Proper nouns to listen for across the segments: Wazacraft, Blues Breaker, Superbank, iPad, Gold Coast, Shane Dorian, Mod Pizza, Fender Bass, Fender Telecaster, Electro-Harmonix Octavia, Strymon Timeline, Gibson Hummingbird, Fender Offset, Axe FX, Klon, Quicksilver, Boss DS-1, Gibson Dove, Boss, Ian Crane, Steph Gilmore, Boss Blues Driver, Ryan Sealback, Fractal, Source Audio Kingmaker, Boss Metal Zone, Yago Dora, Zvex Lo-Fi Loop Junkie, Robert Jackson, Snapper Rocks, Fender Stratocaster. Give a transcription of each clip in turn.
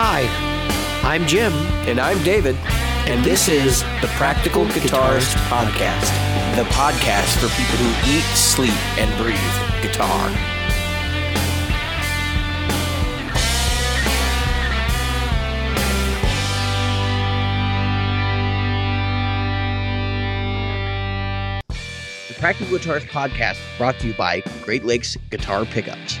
Hi, I'm Jim. And I'm David. And this is the Practical Guitarist Podcast, the podcast for people who eat, sleep, and breathe guitar. Practical Guitarist Podcast is brought to you by Great Lakes Guitar Pickups.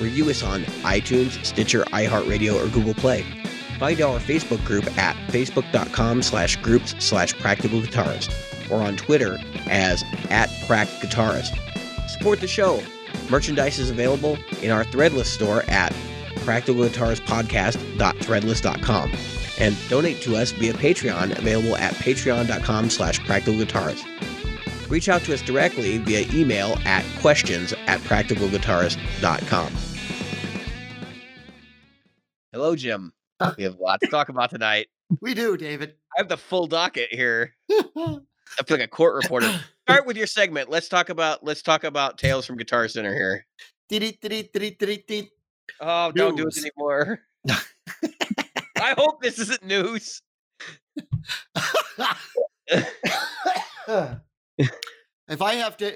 Review us on iTunes, Stitcher, iHeartRadio, or Google Play. Find our Facebook group at facebook.com/groups/practicalguitarist or on Twitter as @pracguitarist. Support the show. Merchandise is available in our Threadless store at practicalguitaristpodcast.threadless.com. And donate to us via Patreon, available at patreon.com/practicalguitarist. Reach out to us directly via email at questions@practicalguitarist.com. Hello, Jim. We have a lot to talk about tonight. We do, David. I have the full docket here. I feel like a court reporter. Start with your segment. Let's talk about Tales from Guitar Center here. Oh, don't do it anymore. I hope this isn't news. If I have to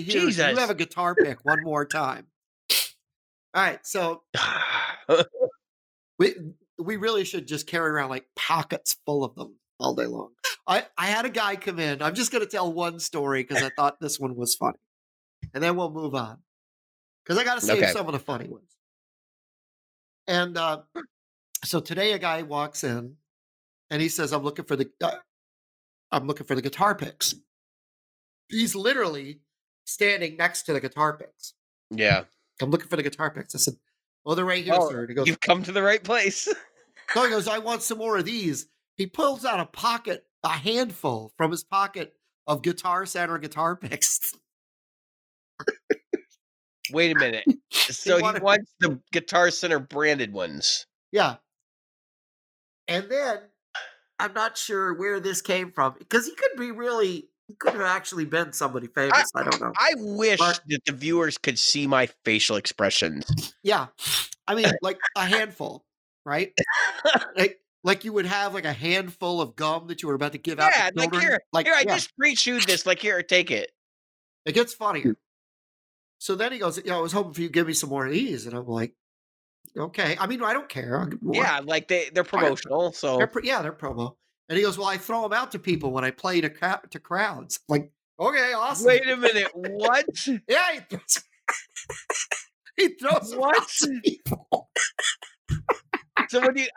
hear you have a guitar pick one more time. All right, so we really should just carry around like pockets full of them all day long. I had a guy come in. I'm just going to tell one story because I thought this one was funny, and then we'll move on because I got to save some of the funny ones. And so today a guy walks in and he says, I'm looking for the guitar picks. He's literally standing next to the guitar picks. Yeah. I'm looking for the guitar picks. I said, well, they're right here, sir. And he goes, you've come to the right place. So he goes, I want some more of these. He pulls out a handful from his pocket of Guitar Center guitar picks. Wait a minute. So he wants the Guitar Center branded ones. Yeah. And then I'm not sure where this came from because he could have actually been somebody famous. I don't know. I wish that the viewers could see my facial expressions. Yeah. I mean, like a handful, right? like you would have like a handful of gum that you were about to give out. Yeah, like I just pre-chewed this. Like, here, take it. It gets funnier. So then he goes, yeah, I was hoping for you to give me some more of these. And I'm like, okay. I mean, I don't care. Yeah, like they're promotional. So they're promo. And he goes, well, I throw them out to people when I play to crowds. I'm like, okay, awesome. Wait a minute, what? Yeah, he throws them out to people. So when the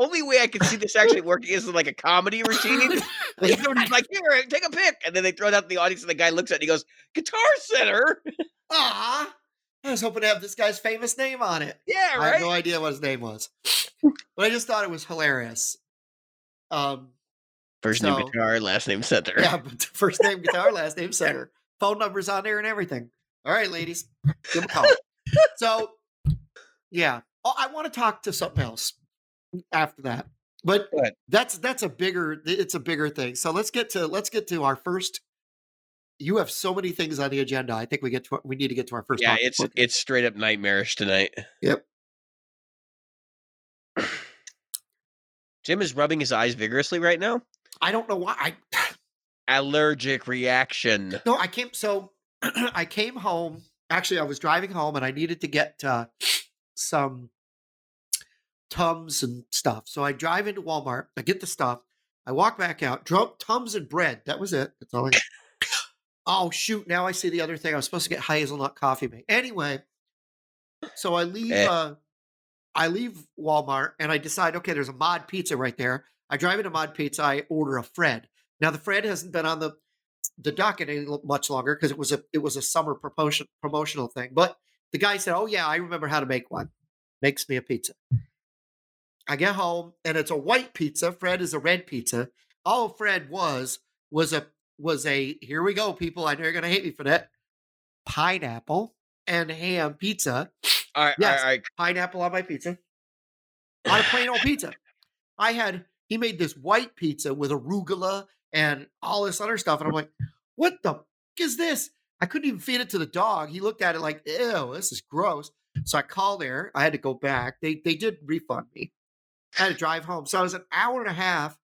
only way I can see this actually working is like a comedy routine. Someone's like, here, take a pick, and then they throw it out to the audience, and the guy looks at it and he goes, Guitar Center. Ah. Uh-huh. I was hoping to have this guy's famous name on it. Yeah, right. I have no idea what his name was, but I just thought it was hilarious. First name guitar, last name center. Yeah, but first name guitar, last name center. Phone numbers on there and everything. All right, ladies, give them a call. So, yeah, I want to talk to something else after that, but it's a bigger thing. So let's get to our first. You have so many things on the agenda. I think we need to get to our first. Yeah, it's straight up nightmarish tonight. Yep. Jim is rubbing his eyes vigorously right now. I don't know why. Allergic reaction. No, I came. So I came home. Actually, I was driving home and I needed to get some Tums and stuff. So I drive into Walmart. I get the stuff. I walk back out. Drop Tums and bread. That was it. That's all I got. Oh, shoot. Now I see the other thing. I was supposed to get hazelnut coffee mate. Anyway, so I leave Walmart and I decide, okay, there's a Mod Pizza right there. I drive into Mod Pizza. I order a Fred. Now, the Fred hasn't been on the docket any much longer because it was a summer promotional thing. But the guy said, oh, yeah, I remember how to make one. Makes me a pizza. I get home and it's a white pizza. Fred is a red pizza. All Fred was a, here we go, people. I know you're going to hate me for that. Pineapple and ham pizza. All right. Pineapple on my pizza. On a plain old pizza. He made this white pizza with arugula and all this other stuff. And I'm like, what the fuck is this? I couldn't even feed it to the dog. He looked at it like, ew, this is gross. So I called there. I had to go back. They did refund me. I had to drive home. So I was an hour and a half,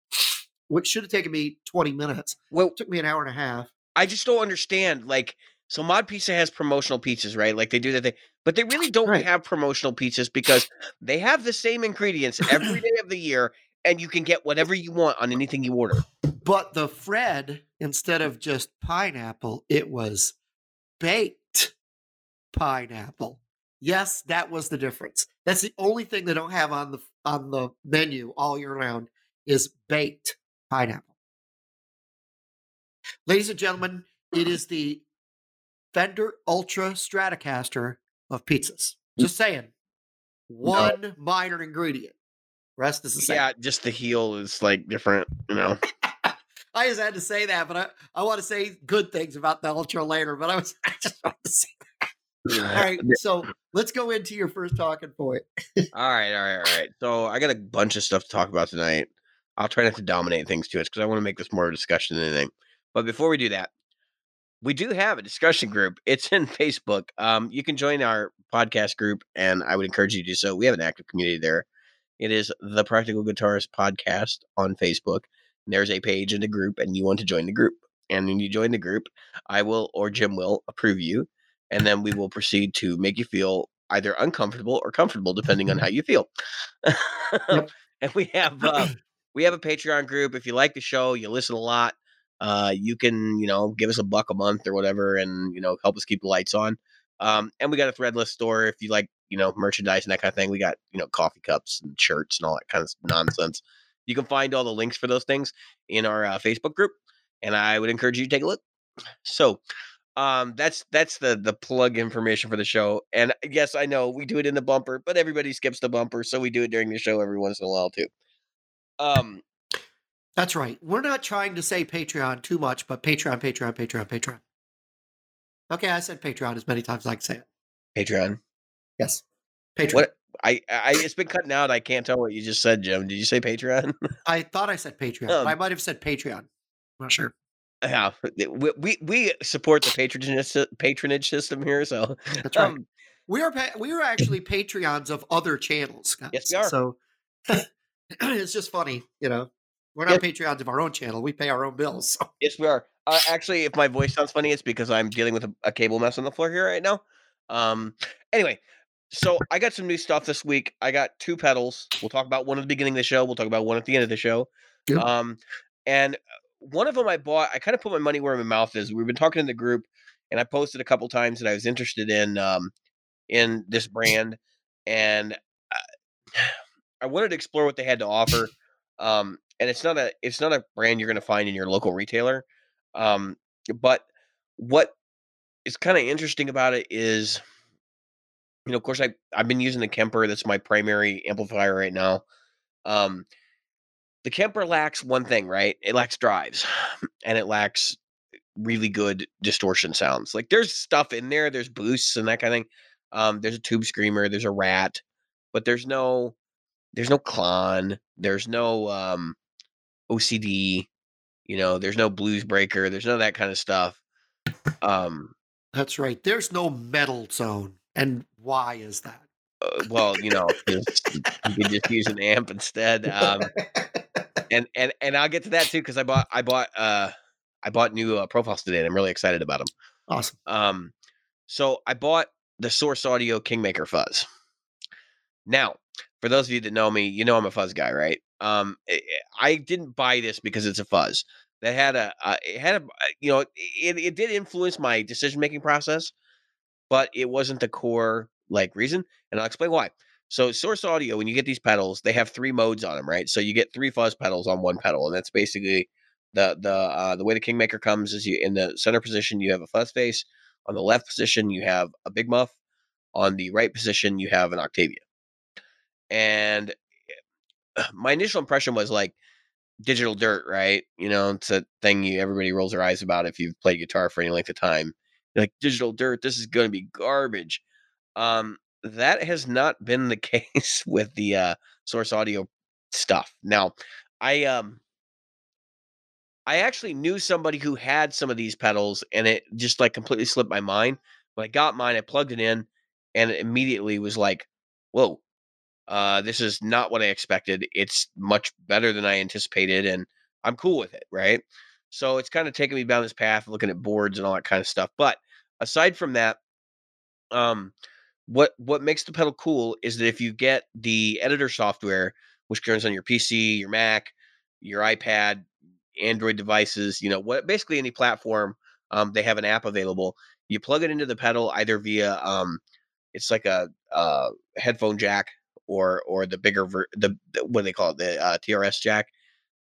which should have taken me 20 minutes. Well, it took me an hour and a half. I just don't understand. Like, so Mod Pizza has promotional pizzas, right? Like they do that thing, but they really don't have promotional pizzas because they have the same ingredients every day of the year, and you can get whatever you want on anything you order. But the Fred, instead of just pineapple, it was baked pineapple. Yes, that was the difference. That's the only thing they don't have on the menu all year round is baked pineapple. Ladies and gentlemen, it is the Fender Ultra Stratocaster of pizzas. Just saying. One minor ingredient. Rest is the same. Yeah, just the heel is like different, you know. I just had to say that, but I want to say good things about the Ultra later, but I just want to say that. All right, so let's go into your first talking point. All right. So I got a bunch of stuff to talk about tonight. I'll try not to dominate things to us because I want to make this more of a discussion than anything. But before we do that, we do have a discussion group. It's in Facebook. You can join our podcast group, and I would encourage you to do so. We have an active community there. It is the Practical Guitarist Podcast on Facebook. And there's a page in the group, and you want to join the group. And when you join the group, I will or Jim will approve you. And then we will proceed to make you feel either uncomfortable or comfortable, depending on how you feel. Yep. And we have a Patreon group. If you like the show, you listen a lot. You can, give us $1 a month or whatever and, help us keep the lights on. And we got a Threadless store. If you like, merchandise and that kind of thing, we got, coffee cups and shirts and all that kind of nonsense. You can find all the links for those things in our Facebook group. And I would encourage you to take a look. So, that's the plug information for the show. And yes, I know we do it in the bumper, but everybody skips the bumper. So we do it during the show every once in a while too. That's right. We're not trying to say Patreon too much, but Patreon. Okay, I said Patreon as many times as I can say it. Patreon? Yes. Patreon. What? I it's been cutting out. I can't tell what you just said, Jim. Did you say Patreon? I thought I said Patreon. I might have said Patreon. I'm not sure. Yeah, we support the patronage system here. So that's right. We are actually Patreons of other channels, guys. Yes, we are. So it's just funny, We're not Patreons of our own channel. We pay our own bills. So. Yes, we are. Actually, if my voice sounds funny, it's because I'm dealing with a cable mess on the floor here right now. Anyway, so I got some new stuff this week. I got two pedals. We'll talk about one at the beginning of the show. We'll talk about one at the end of the show. Good. And one of them I bought, I kind of put my money where my mouth is. We've been talking in the group, and I posted a couple times that I was interested in this brand. And I wanted to explore what they had to offer. And it's not a brand you're going to find in your local retailer. But what is kind of interesting about it is, of course, I've been using the Kemper. That's my primary amplifier right now. The Kemper lacks one thing, right? It lacks drives and it lacks really good distortion sounds. Like there's stuff in there. There's boosts and that kind of thing. There's a Tube Screamer. There's a Rat, but there's no Klon. There's no, OCD, there's no Blues Breaker, there's none of that kind of stuff. That's right. There's no Metal Zone. And why is that? You can just use an amp instead. And I'll get to that too. Cause I bought new profiles today and I'm really excited about them. Awesome. So I bought the Source Audio Kingmaker Fuzz. Now, for those of you that know me, I'm a fuzz guy, right? I didn't buy this because it's a fuzz that had it did influence my decision-making process, but it wasn't the core reason. And I'll explain why. So Source Audio, when you get these pedals, they have three modes on them, right? So you get three fuzz pedals on one pedal. And that's basically the way the Kingmaker comes is in the center position, you have a fuzz face. On the left position, you have a big muff. On the right position, you have an Octavia. And my initial impression was like digital dirt, right? You know, it's a thing everybody rolls their eyes about if you've played guitar for any length of time. You're like, digital dirt, this is going to be garbage. That has not been the case with the Source Audio stuff. Now, I actually knew somebody who had some of these pedals, and it just like completely slipped my mind. When I got mine, I plugged it in, and it immediately was like, whoa, this is not what I expected. It's much better than I anticipated, and I'm cool with it, right? So it's kind of taken me down this path, looking at boards and all that kind of stuff. But aside from that, what makes the pedal cool is that if you get the editor software, which runs on your PC, your Mac, your iPad, Android devices, you know, what basically any platform, they have an app available. You plug it into the pedal either via it's like a headphone jack or the bigger what do they call it, the TRS jack,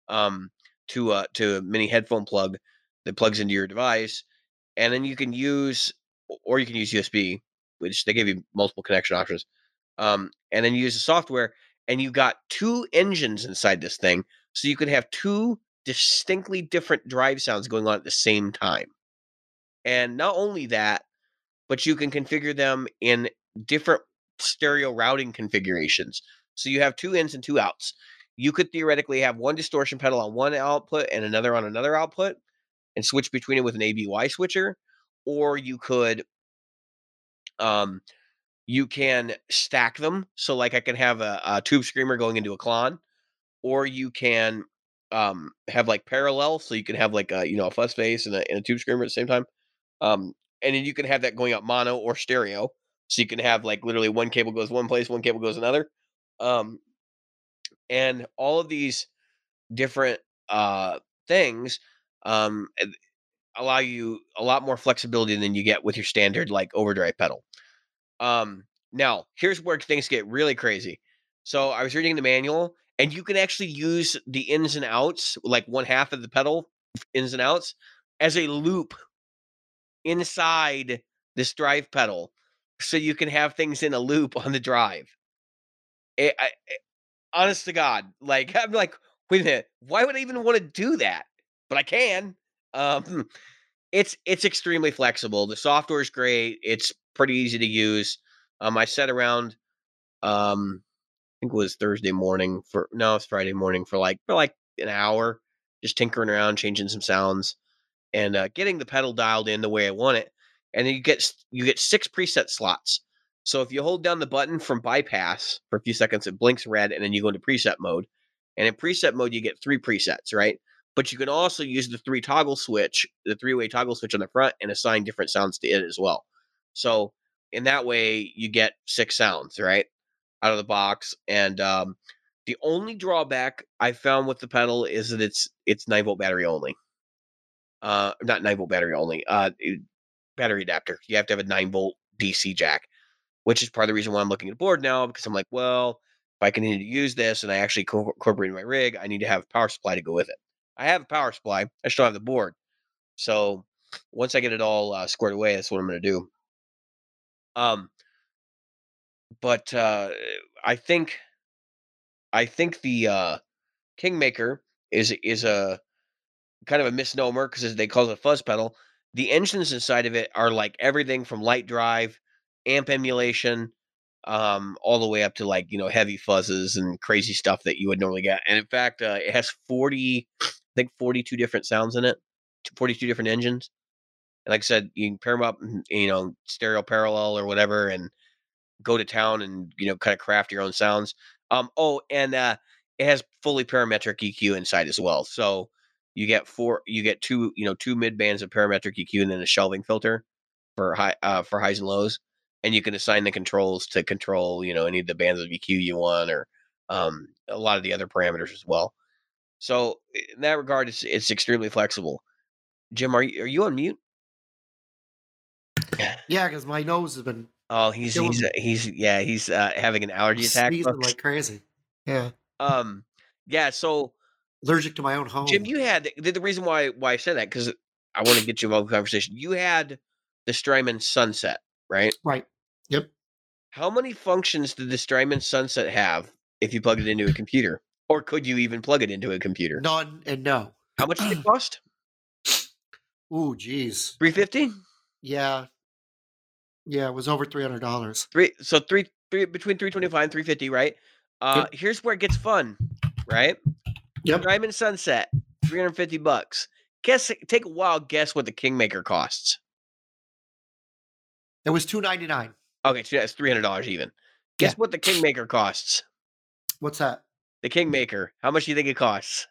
to a mini headphone plug that plugs into your device, and then you can use USB, which they give you multiple connection options, and then you use the software, and you got two engines inside this thing, so you can have two distinctly different drive sounds going on at the same time. And not only that, but you can configure them in different stereo routing configurations. So you have two ins and two outs. You could theoretically have one distortion pedal on one output and another on another output and switch between it with an ABY switcher, or you could you can stack them. So like I can have a Tube Screamer going into a Klon, or you can have like parallel, so you can have like a Fuzz Face and a Tube Screamer at the same time, and then you can have that going up mono or stereo, so you can have like literally one cable goes one place, one cable goes another, and all of these different things allow you a lot more flexibility than you get with your standard like overdrive pedal. Now here's where things get really crazy. So I was reading the manual, and you can actually use the ins and outs, like one half of the pedal, ins and outs, as a loop inside this drive pedal. So you can have things in a loop on the drive. Honest to God, like, I'm like, wait a minute, why would I even want to do that? But I can. It's extremely flexible. The software is great. It's pretty easy to use. I sat around... I think it was Thursday morning it's Friday morning for like an hour, just tinkering around, changing some sounds, and getting the pedal dialed in the way I want it. And then you get 6 preset slots. So if you hold down the button from bypass for a few seconds, it blinks red, and then you go into preset mode. And in preset mode, you get 3 presets, right? But you can also use the 3-way toggle switch on the front, and assign different sounds to it as well. So in that way, you get 6 sounds, right? Out of the box. And the only drawback I found with the pedal is that it's 9-volt battery only. Not 9-volt battery only. Battery adapter. You have to have a 9-volt DC jack, which is part of the reason why I'm looking at a board now, because I'm like, well, if I continue to use this and I actually incorporate my rig, I need to have a power supply to go with it. I have a power supply. I still have the board. So once I get it all squared away, that's what I'm going to do. But I think the Kingmaker is a kind of a misnomer, because they call it a fuzz pedal. The engines inside of it are like everything from light drive, amp emulation, all the way up to like, you know, heavy fuzzes and crazy stuff that you would normally get. And in fact, it has 42 different sounds in it, 42 different engines. And like I said, you can pair them up, you know, stereo parallel or whatever, and go to town and, you know, kind of craft your own sounds. It has fully parametric EQ inside as well. So you get two mid bands of parametric EQ, and then a shelving filter for highs and lows. And you can assign the controls to control, you know, any of the bands of EQ you want, or a lot of the other parameters as well. So in that regard, it's extremely flexible. Jim, are you on mute? Yeah, because my nose has been... Oh, he's having an allergy attack. Sneezing like crazy. Yeah. Yeah. So allergic to my own home. Jim, you had the reason why I said that, because I want to get you involved in the conversation. You had the Strymon Sunset, right? Right. Yep. How many functions did the Strymon Sunset have if you plugged it into a computer? Or could you even plug it into a computer? None and no. How much did it cost? Ooh, geez. $350? Yeah. Yeah, it was over $300. Between $325 and $350, right? Yep. Here's where it gets fun, right? Yep. Strymon Sunset, $350. Take a wild guess what the Kingmaker costs. It was $299. Okay, so that's $300 even. Guess what the Kingmaker costs? What's that? The Kingmaker. How much do you think it costs?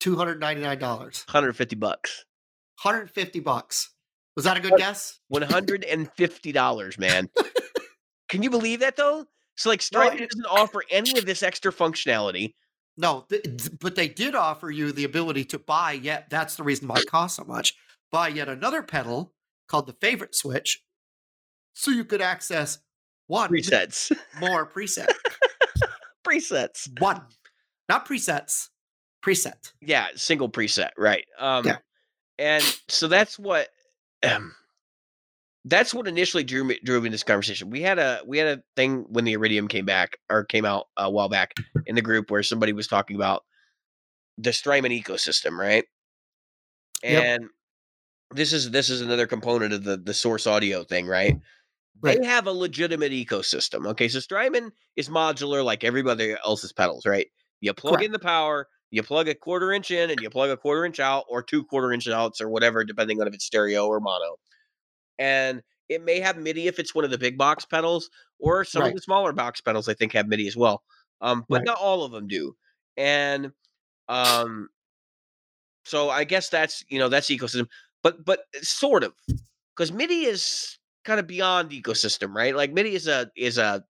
$299. $150. $150. Was that a good guess? $150, man. Can you believe that though? So like Strymon doesn't offer any of this extra functionality. No, but they did offer you the ability to buy yet. That's the reason why it costs so much. Buy yet another pedal called the favorite switch. So you could access one presets, more preset. Presets. One. Not presets. Preset. Yeah, single preset, right. And so that's what initially drew me in this conversation. We had a thing when the Iridium came out a while back in the group where somebody was talking about the Strymon ecosystem, right? And this is another component of the source audio thing, right? Right. They have a legitimate ecosystem. Okay, so Strymon is modular like everybody else's pedals, right? You plug in the power, you plug a quarter inch in and you plug a quarter inch out or two quarter inch outs or whatever, depending on if it's stereo or mono. And it may have MIDI if it's one of the big box pedals or some of the smaller box pedals, I think, have MIDI as well. But not all of them do. And so I guess that's ecosystem, but sort of, because MIDI is kind of beyond ecosystem, right? Like MIDI is a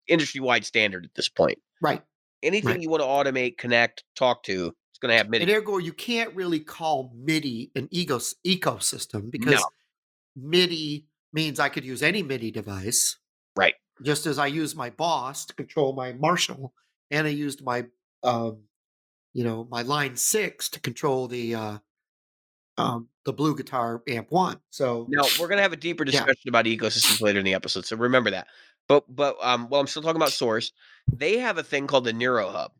industry-wide standard at this point. Right. Anything you want to automate, connect, talk to, it's going to have MIDI. And ergo, you can't really call MIDI an ecosystem because MIDI means I could use any MIDI device. Right. Just as I use my Boss to control my Marshall, and I used my my Line 6 to control the Blue Guitar Amp 1. So now we're going to have a deeper discussion about ecosystems later in the episode. So remember that. But while I'm still talking about Source, they have a thing called the Neuro Hub,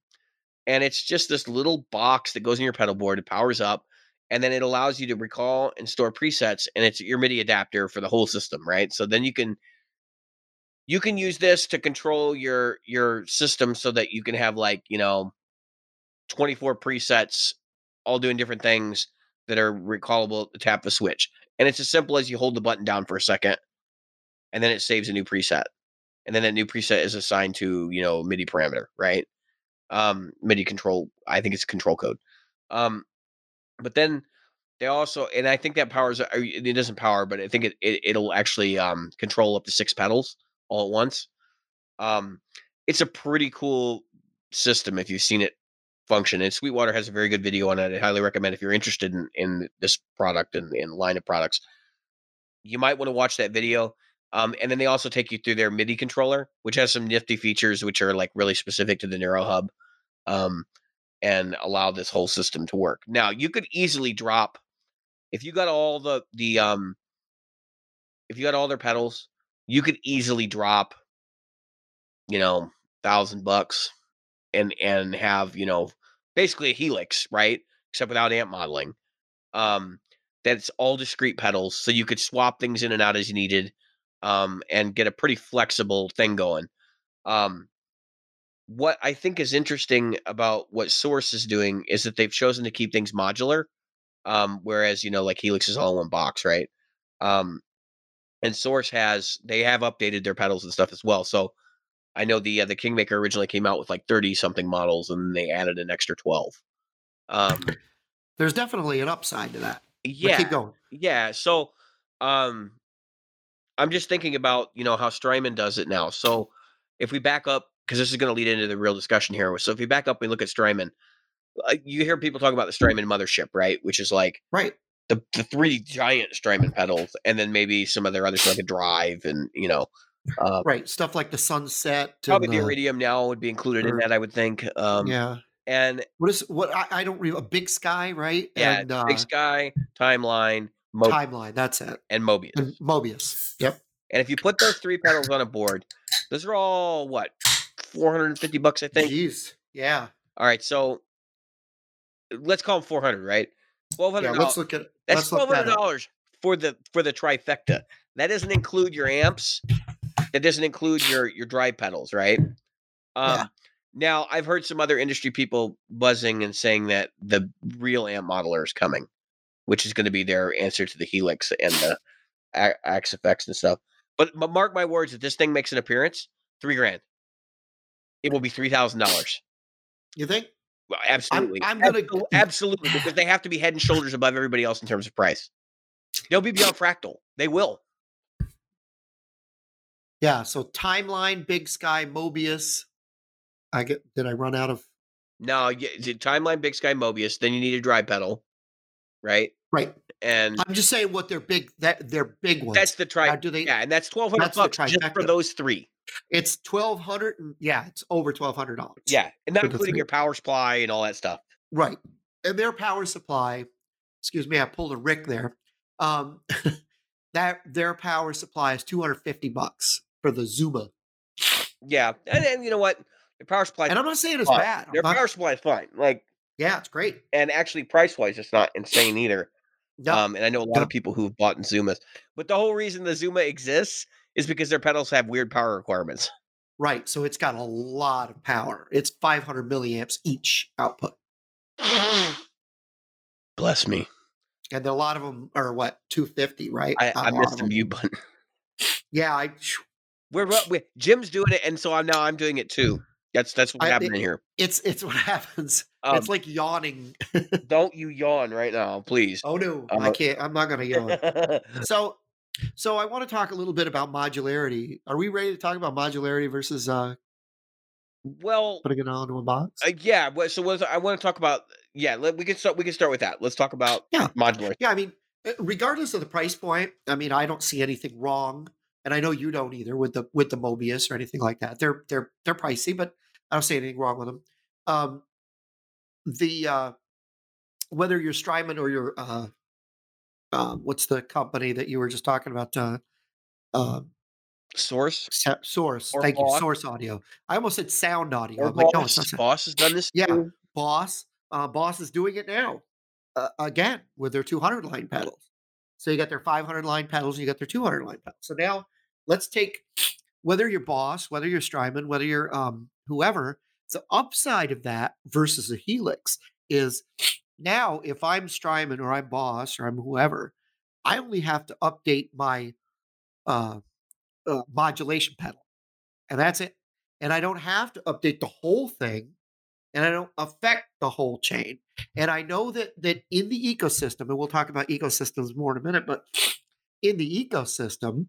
and it's just this little box that goes in your pedal board. It powers up, and then it allows you to recall and store presets, and it's your MIDI adapter for the whole system, right? So then you can use this to control your system so that you can have 24 presets all doing different things that are recallable to tap the switch. And it's as simple as you hold the button down for a second and then it saves a new preset. And then that new preset is assigned to, MIDI parameter, right? MIDI control. I think it's control code. But then they also, and I think that powers, it doesn't power, but I think it'll actually control up to 6 pedals all at once. It's a pretty cool system if you've seen it function. And Sweetwater has a very good video on it. I highly recommend if you're interested in this product and in line of products, you might want to watch that video. And then they also take you through their MIDI controller, which has some nifty features, which are like really specific to the Neuro Hub, and allow this whole system to work. Now you could easily drop, if you got all if you got all their pedals, you could easily drop, $1,000 and have, basically a Helix, right? Except without amp modeling. That's all discrete pedals. So you could swap things in and out as you needed, and get a pretty flexible thing going. What I think is interesting about what Source is doing is that they've chosen to keep things modular. Whereas, like Helix is all in one box, right? And Source they have updated their pedals and stuff as well. So I know the Kingmaker originally came out with like 30 something models and they added an extra 12. There's definitely an upside to that. Yeah. But keep going. Yeah. So, I'm just thinking about, how Strymon does it now. So if we back up, cause this is going to lead into the real discussion here. So if we back up and look at Strymon, you hear people talk about the Strymon mothership, right? Which is the 3 giant Strymon pedals and then maybe some of their other stuff like a drive and, stuff like the Sunset. Probably the Iridium now would be included in that, I would think. And a Big Sky, right? Yeah, and, Big Sky, Timeline, Timeline. That's it. And Mobius. Yep. And if you put those 3 pedals on a board, those are all $450, I think. Jeez. Yeah. All right, so let's call them 400, right? $1,200. Yeah, let's look at that's $1,200 for the trifecta. That doesn't include your amps. That doesn't include your drive pedals, right? Yeah. Now I've heard some other industry people buzzing and saying that the real amp modeler is coming, which is going to be their answer to the Helix and the Axe FX and stuff. But mark my words, if this thing makes an appearance, $3,000. It will be $3,000. You think? Well, absolutely. Absolutely, because they have to be head and shoulders above everybody else in terms of price. They'll be beyond Fractal. They will. Yeah. So Timeline, Big Sky, Mobius. Did I run out of? No. Timeline, Big Sky, Mobius. Then you need a dry pedal, right? Right. And I'm just saying what they're big ones. That's the trifecta. Yeah, and that's $1,200 just for those three. It's $1,200, and yeah, it's over $1,200. Yeah, and not including your power supply and all that stuff. Right, and their power supply. Excuse me, I pulled a Rick there. That their power supply is $250 for the Zuma. Yeah, and you know what? Their power supply. And I'm not saying it's bad. Their power supply is fine. Like, yeah, it's great. And actually, price wise, it's not insane either. Yep. And I know a lot of people who've bought Zumas, but the whole reason the Zuma exists is because their pedals have weird power requirements. Right. So it's got a lot of power. It's 500 milliamps each output. Bless me. And a lot of them are 250, right? I missed the mute button. Yeah. Jim's doing it. And so I'm doing it too. That's what's happening here. It's what happens. It's like yawning. Don't you yawn right now, please. Oh no, I can't. I'm not going to yawn. So I want to talk a little bit about modularity. Are we ready to talk about modularity versus putting it all into a box? Yeah. So I want to talk about. Yeah, we can start with that. Let's talk about modularity. Yeah, I mean, regardless of the price point, I mean, I don't see anything wrong. And I know you don't either with the Mobius or anything like that. They're pricey, but I don't see anything wrong with them. Whether you're Strymon or your what's the company that you were just talking about? Source. Thank you. Source Audio. I almost said Sound Audio. I'm like, no, it's not Boss has done this. Yeah, too. Boss. Boss is doing it now again with their 200 line pedals. So you got their 500 line pedals, and you got their 200 line pedals. So now let's take whether you're Boss, whether you're Strymon, whether you're whoever. The upside of that versus a Helix is now if I'm Strymon or I'm Boss or I'm whoever, I only have to update my modulation pedal, and that's it. And I don't have to update the whole thing, and I don't affect the whole chain. And I know that in the ecosystem, and we'll talk about ecosystems more in a minute, but in the ecosystem,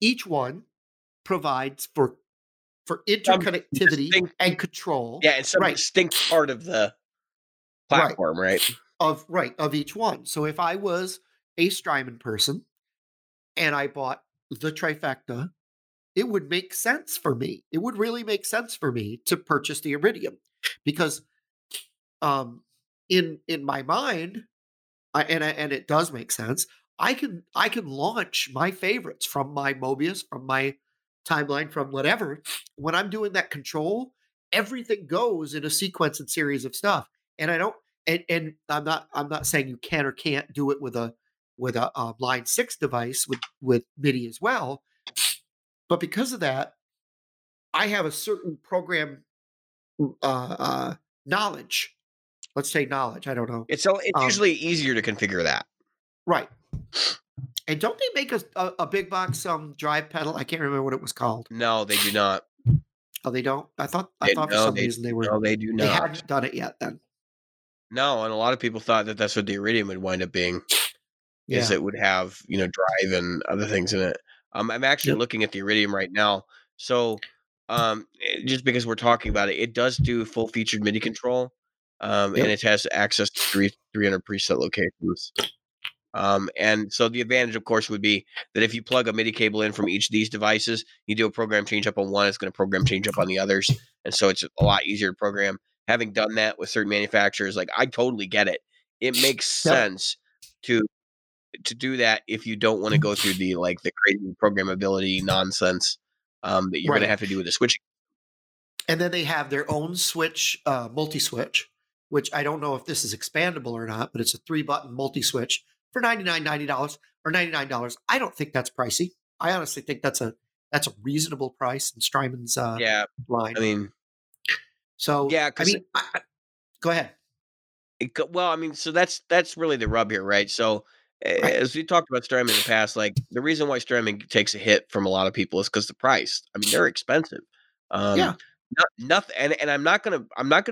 each one provides for interconnectivity and control. Yeah, it's a distinct part of the platform, right? Of each one. So if I was a Strymon person and I bought the trifecta, it would make sense for me. It would really make sense for me to purchase the Iridium because in my mind, and it does make sense, I can launch my favorites from my Mobius, from my Timeline, from whatever. When I'm doing that control, everything goes in a sequence and series of stuff. And I don't and I'm not saying you can or can't do it with a Line 6 device with MIDI as well. But because of that, I have a certain program knowledge. Let's say knowledge. I don't know. It's usually easier to configure that. Right. And don't they make a big box drive pedal? I can't remember what it was called. No, they do not. Oh, they don't? I thought for some reason they were. No, they do not. They hadn't done it yet then. No, and a lot of people thought that that's what the Iridium would wind up being. Yeah. Is it would have, drive and other things in it. I'm actually looking at the Iridium right now. So just because we're talking about it, it does do full-featured MIDI control, and it has access to 300 preset locations. And so the advantage, of course, would be that if you plug a MIDI cable in from each of these devices, you do a program change-up on one, it's going to program change-up on the others, and so it's a lot easier to program. Having done that with certain manufacturers, like I totally get it. It makes sense to do that if you don't want to go through the crazy programmability nonsense that you're going to have to do with the switching. And then they have their own switch, multi-switch, which I don't know if this is expandable or not, but it's a 3-button multi-switch for $99 or $99. I don't think that's pricey. I honestly think that's a reasonable price in Strymon's line. I mean, so yeah, I mean, go ahead. Well, I mean, so that's really the rub here, right? So as we talked about Strymon in the past, like the reason why Strymon takes a hit from a lot of people is because the price. I mean, they're expensive. Yeah. Nothing, and I'm not gonna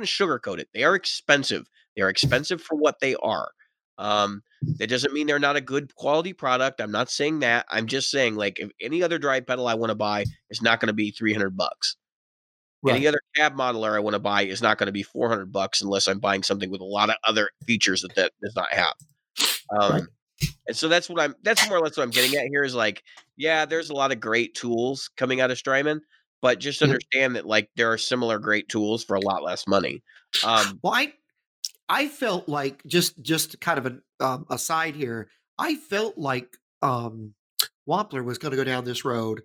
sugarcoat it. They are expensive. They are expensive for what they are. That doesn't mean they're not a good quality product. I'm not saying that. I'm just saying, like, if any other dry pedal I want to buy is not going to be $300. Right. Any other cab modeler I want to buy is not going to be $400 unless I'm buying something with a lot of other features that does not have. Right. And so that's more or less what I'm getting at here is like, yeah, there's a lot of great tools coming out of Strymon, but just understand that like there are similar great tools for a lot less money. Well, I felt like just kind of an aside here. I felt like Wampler was going to go down this road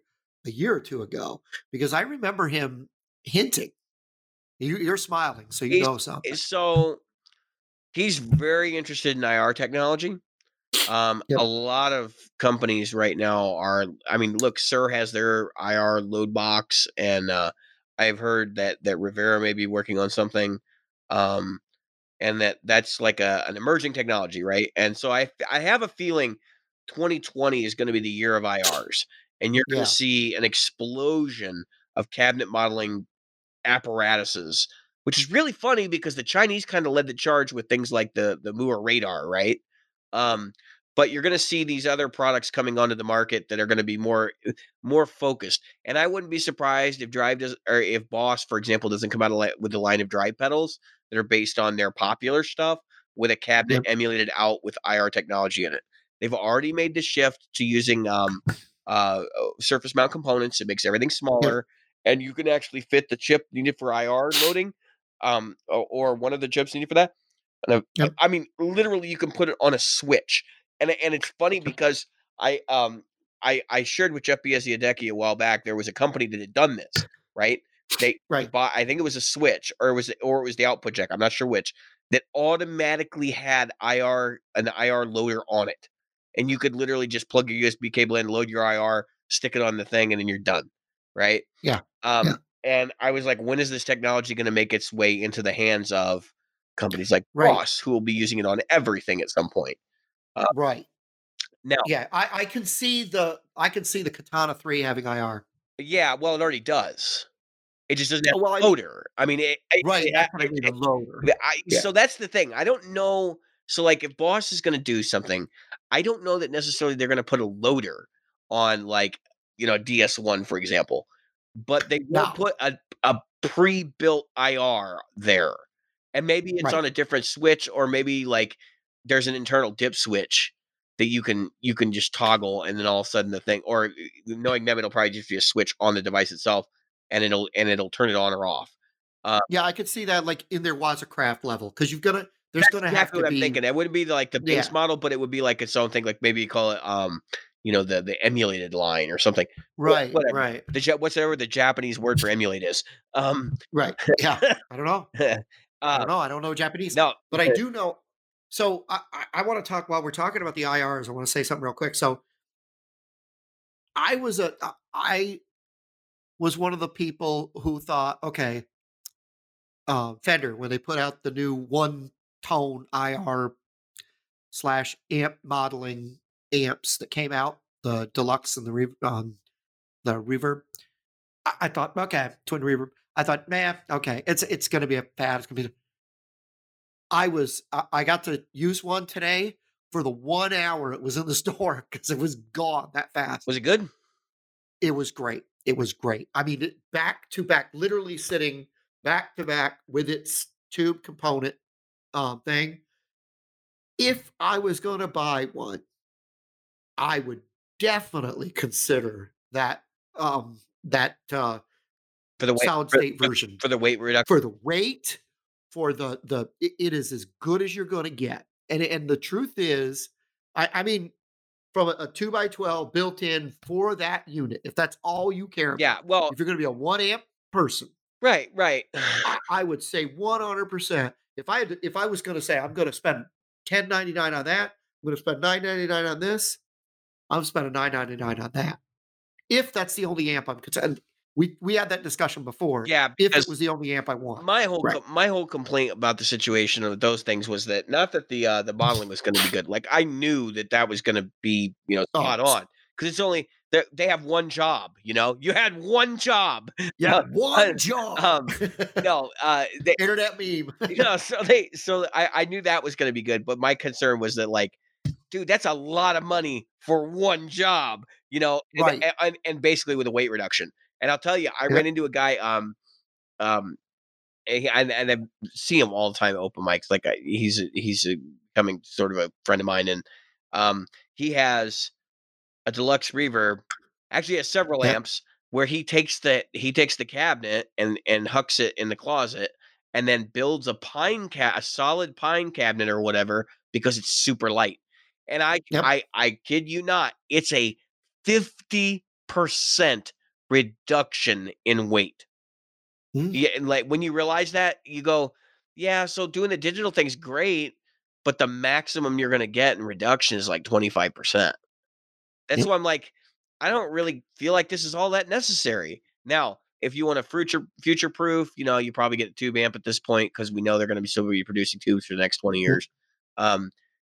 a year or two ago because I remember him hinting. You're smiling, so you know something. So he's very interested in IR technology. Yep. A lot of companies right now are. I mean, look, Sir has their IR load box, and I've heard that Rivera may be working on something. And that's like an emerging technology, right? And so I have a feeling 2020 is going to be the year of IRs, and you're going to see an explosion of cabinet modeling apparatuses, which is really funny because the Chinese kind of led the charge with things like the Muir radar, right? But you're going to see these other products coming onto the market that are going to be more focused. And I wouldn't be surprised if Boss, for example, doesn't come out with a line of drive pedals that are based on their popular stuff with a cabinet emulated out with IR technology in it. They've already made the shift to using surface mount components. It makes everything smaller, and you can actually fit the chip needed for IR loading, or one of the chips needed for that. And I mean, literally, you can put it on a switch. And it's funny because I shared with Jeff Biasiadecki a while back. There was a company that had done this, right? They bought, I think it was a switch or it was the output jack. I'm not sure which, that automatically had an IR loader on it. And you could literally just plug your USB cable in, load your IR, stick it on the thing, and then you're done. Right. Yeah. And I was like, when is this technology going to make its way into the hands of companies like Boss, who will be using it on everything at some point? Right. Now, yeah, I can see the Katana 3 having IR. Yeah, well, it already does. It just doesn't have a loader. I mean, that's a loader. So that's the thing. I don't know. So, like, if Boss is going to do something, I don't know that necessarily they're going to put a loader on, like, you know, DS-1, for example. But they will put a pre-built IR there, and maybe it's on a different switch, or maybe like there's an internal dip switch that you can just toggle, and then all of a sudden the thing, or knowing them, it'll probably just be a switch on the device itself, and it'll turn it on or off. I could see that, like, in their Wazacraft level, because there's gonna have to be. I'm thinking it wouldn't be like the base model, but it would be like its own thing. Like maybe you call it the emulated line or something. Right. Whatever. Right. Whatever the Japanese word for emulate is. Right. Yeah. I don't know. I don't know Japanese. No, but I do know. So I want to talk while we're talking about the IRs. I want to say something real quick. So I was one of the people who thought, okay, Fender, when they put out the new one-tone IR / amp modeling amps that came out, the Deluxe and the Reverb, I thought, okay, Twin Reverb. I thought, man, okay, it's going to be a fad. It's going to be. I got to use one today for the 1 hour it was in the store because it was gone that fast. Was it good? It was great. It was great. I mean, back to back, literally sitting back to back with its tube component thing. If I was going to buy one, I would definitely consider that for the soundstage version for the weight reduction it is as good as you're going to get. And the truth is, I mean, from a 2x12 built in for that unit, if that's all you care about. Yeah, well, if you're going to be a 1 amp person. Right, right. I would say 100%. If I was going to say I'm going to spend $10.99 on that, I'm going to spend $9.99 on this, I'm spending $9.99 on that. If that's the only amp I'm concerned. We had that discussion before. Yeah, if it was the only amp I want. My whole complaint about the situation of those things was that not that the modeling was going to be good. Like I knew that was going to be spot on because it's only they have one job. You had one job. Yeah, one job. The internet meme. So I knew that was going to be good, but my concern was that dude, that's a lot of money for one job. And basically with a weight reduction. And I'll tell you, I ran into a guy, and I see him all the time at open mics. Like he's becoming sort of a friend of mine, and he has a deluxe reverb. Actually, has several amps where he takes the cabinet and hucks it in the closet, and then builds a solid pine cabinet or whatever because it's super light. And I kid you not, it's a 50% reduction in weight. Yeah, and when you realize that, you go, yeah, so doing the digital thing's great, but the maximum you're going to get in reduction is 25%. That's why I'm I don't really feel like this is all that necessary. Now, if you want to future proof, you probably get a tube amp at this point because we know they're going to be producing tubes for the next 20 years.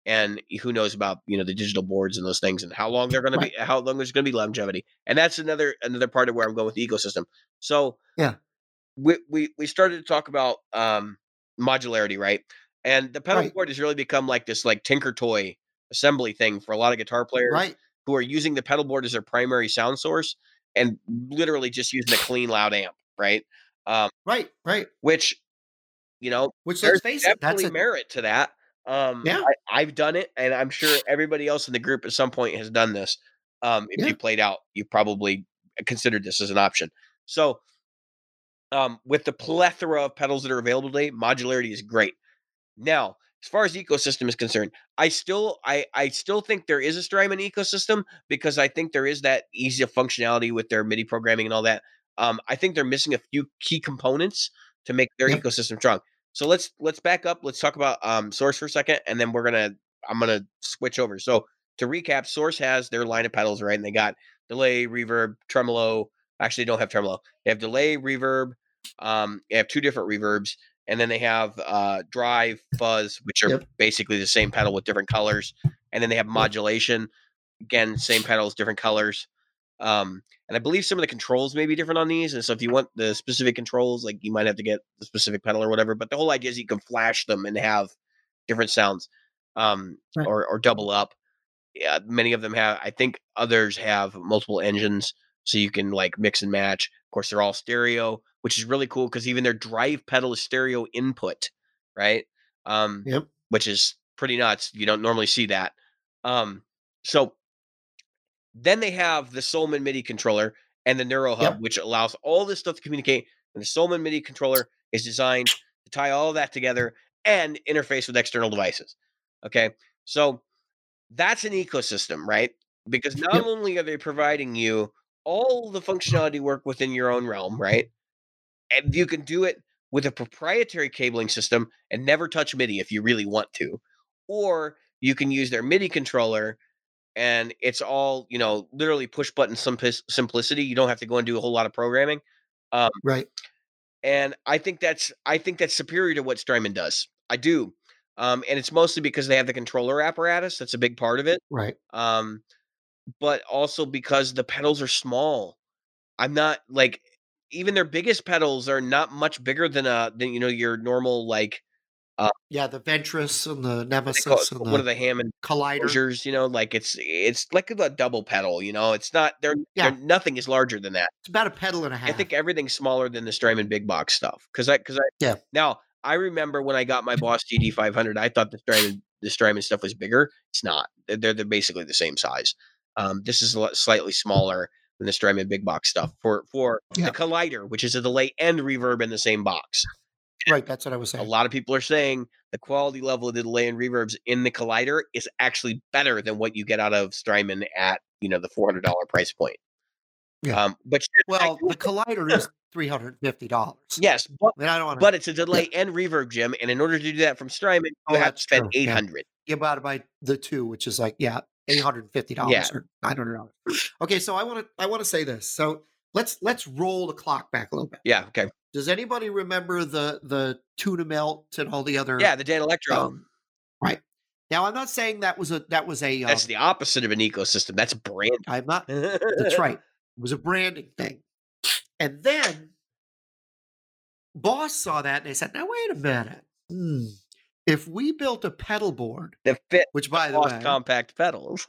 And who knows about the digital boards and those things and how long they're going to be, how long there's going to be longevity, and that's another part of where I'm going with the ecosystem. So we started to talk about modularity, right? And the pedal board has really become this tinker toy assembly thing for a lot of guitar players who are using the pedal board as their primary sound source and literally just using a clean loud amp, right? Which which there's definitely merit to that. I've done it, and I'm sure everybody else in the group at some point has done this. If you played out, you probably considered this as an option. So, with the plethora of pedals that are available today, modularity is great. Now, as far as the ecosystem is concerned, I still think there is a Strymon ecosystem because I think there is that easy functionality with their MIDI programming and all that. I think they're missing a few key components to make their ecosystem strong. So let's back up. Let's talk about Source for a second, and then I'm gonna switch over. So to recap, Source has their line of pedals, right? And they got delay, reverb, tremolo. Actually, they don't have tremolo. They have delay, reverb. They have two different reverbs, and then they have drive, fuzz, which are basically the same pedal with different colors. And then they have modulation, again, same pedals, different colors. And I believe some of the controls may be different on these. And so if you want the specific controls, you might have to get the specific pedal or whatever, but the whole idea is you can flash them and have different sounds, or double up. Yeah. Many of them have, I think others have multiple engines so you can mix and match. Of course, they're all stereo, which is really cool. 'Cause even their drive pedal is stereo input, right? Which is pretty nuts. You don't normally see that. Then they have the Solman MIDI controller and the Neuro Hub, which allows all this stuff to communicate. And the Solman MIDI controller is designed to tie all that together and interface with external devices. Okay. So that's an ecosystem, right? Because not only are they providing you all the functionality work within your own realm, right? And you can do it with a proprietary cabling system and never touch MIDI if you really want to, or you can use their MIDI controller. And it's all, literally push button simplicity. You don't have to go and do a whole lot of programming. And I think that's superior to what Strymon does. I do. And it's mostly because they have the controller apparatus. That's a big part of it. Right. But also because the pedals are small. I'm not even their biggest pedals are not much bigger than your normal, the Ventress and the Nemesis and one of the Hammond colliders, it's like a double pedal, it's not there. Nothing is larger than that. It's about a pedal and a half. I think everything's smaller than the Strymon big box stuff. Now I remember when I got my Boss DD500, I thought the Strymon stuff was bigger. It's not, they're basically the same size. This is slightly smaller than the Strymon big box stuff for the collider, which is a delay and reverb in the same box. Right, that's what I was saying. A lot of people are saying the quality level of the delay and reverbs in the collider is actually better than what you get out of Strymon at the $400 price point. Yeah. But well, the collider is $350. Yes, but I don't want to. But it's a delay and reverb, Jim. And in order to do that from Strymon, you have to spend $800. You bought it by the two, which is like $850 or $900. Okay, so I want to say this. So let's roll the clock back a little bit. Yeah. Okay. Does anybody remember the tuna melt and all the other? Yeah, the Dan Electro. Right. Now, I'm not saying that was a that's the opposite of an ecosystem. That's branding. I'm not. That's right. It was a branding thing. And then Boss saw that and they said, now, wait a minute. If we built a pedal board that fit, which by the way, Boss compact pedals,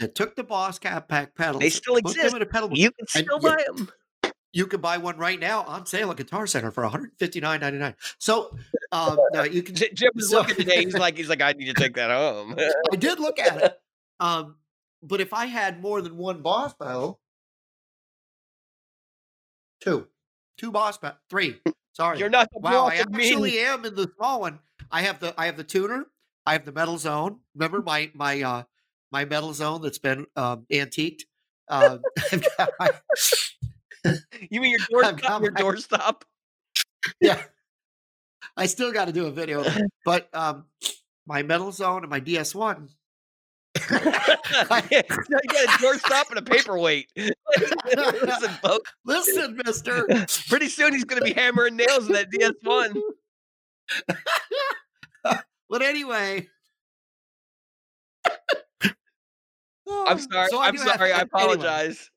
that took the Boss compact pedals, they still exist. Them in a pedal board, you can still buy them. You can buy one right now on sale at Guitar Center for $159.99. So no, you can. Jim was looking today. He's like, I need to take that home. I did look at it, but if I had more than one Boss pedal, two Boss pedal, three. Sorry, you're not. Wow, I actually am in the small one. I have the tuner. I have the Metal Zone. Remember my Metal Zone that's been antiqued. You mean your doorstop? Yeah. I still got to do a video. But my Metal Zone and my DS-1. You got a doorstop and a paperweight. Listen, mister. Pretty soon he's going to be hammering nails in that DS-1. But anyway. I'm sorry. I apologize.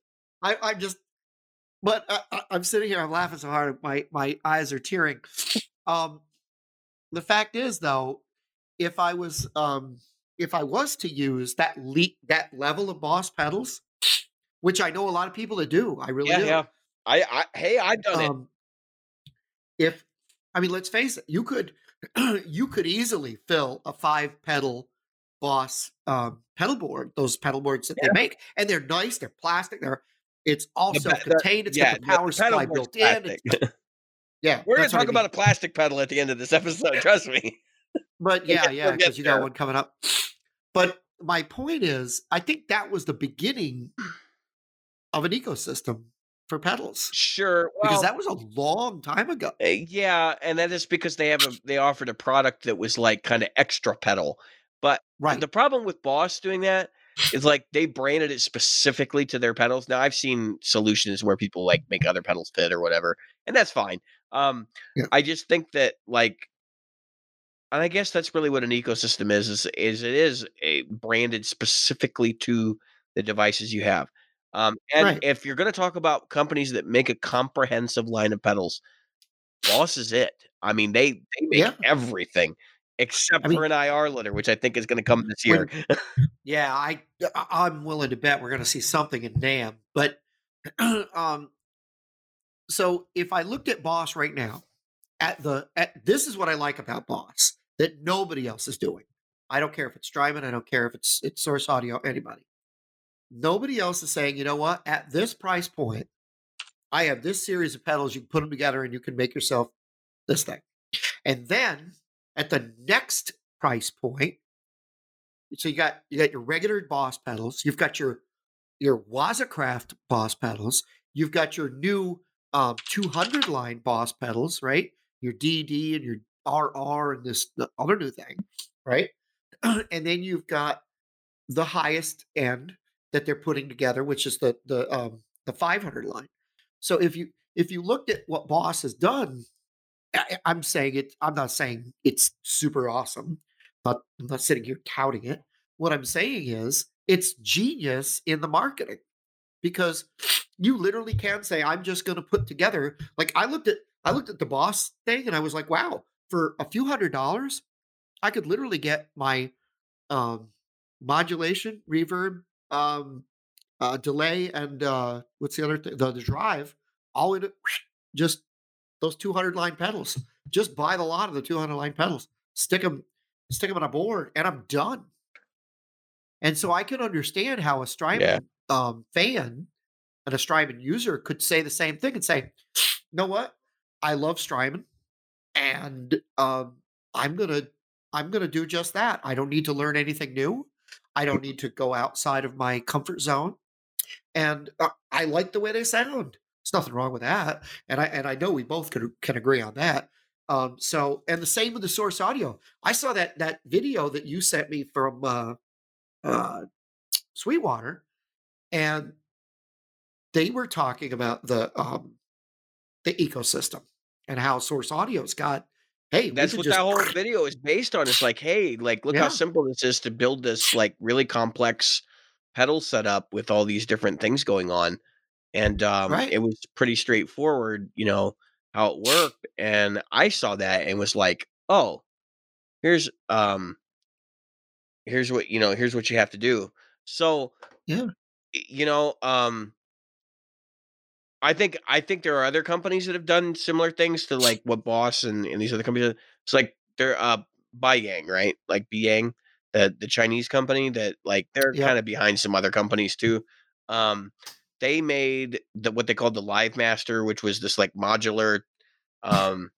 Anyway, I'm just. But I'm sitting here, I'm laughing so hard, my eyes are tearing. The fact is, though, if I was to use that level of Boss pedals, which I know a lot of people that do, I really do. Yeah, I've done it. Let's face it, you could easily fill a 5-pedal Boss pedal board. Those pedal boards that they make, and they're nice. They're plastic. It's also contained. It's got the power supply built in. Yeah, we're going to talk about a plastic pedal at the end of this episode. Trust me. But yeah, because you got one coming up. But my point is, I think that was the beginning of an ecosystem for pedals. Sure, well, because that was a long time ago. Yeah, and that is because they offered a product that was like kind of extra pedal. But the problem with Boss doing that. It's like they branded it specifically to their pedals. Now, I've seen solutions where people like make other pedals fit or whatever, and that's fine. I just think that and I guess that's really what an ecosystem is it is a branded specifically to the devices you have. And if you're going to talk about companies that make a comprehensive line of pedals, Boss is it. I mean, they make everything. Except for an IR litter, which I think is going to come this year. I'm willing to bet we're going to see something in NAMM. But so if I looked at Boss right now, this is what I like about Boss that nobody else is doing. I don't care if it's Strymon. I don't care if it's Source Audio. Anybody, nobody else is saying, you know what? At this price point, I have this series of pedals. You can put them together, and you can make yourself this thing, and then. At the next price point, so you got your regular Boss pedals, you've got your Wazacraft Boss pedals, you've got your new 200 line Boss pedals, right? Your DD and your RR and the other new thing, right? And then you've got the highest end that they're putting together, which is the 500 line. So if you looked at what Boss has done. I'm saying it. I'm not saying it's super awesome, but I'm not sitting here touting it. What I'm saying is it's genius in the marketing because you literally can say, I'm just going to put together. Like I looked at the Boss thing and I was like, wow, for a few $100s, I could literally get my modulation, reverb, delay, and what's the other thing? The drive all in it, just those 200 line pedals, just buy the lot of the 200 line pedals, stick them on a board, and I'm done. And so I can understand how a Strymon fan and a Strymon user could say the same thing and say, you know what? I love Strymon, and I'm gonna do just that. I don't need to learn anything new. I don't need to go outside of my comfort zone. And I like the way they sound. There's nothing wrong with that. And I know we both can agree on that. So, and the same with the Source Audio. I saw that video that you sent me from Sweetwater, and they were talking about the ecosystem and how Source Audio's got. Hey, that's what that whole video is based on. It's like, hey, like, look how simple this is to build this like really complex pedal setup with all these different things going on. And It was pretty straightforward, you know, how it worked. And I saw that and was like, oh, here's what you have to do. So, yeah, you know, I think there are other companies that have done similar things to like what Boss and these other companies. It's like they're Biyang, right? Like Biyang, the Chinese company that like they're kind of behind some other companies too. They made what they called the Live Master, which was this like modular, it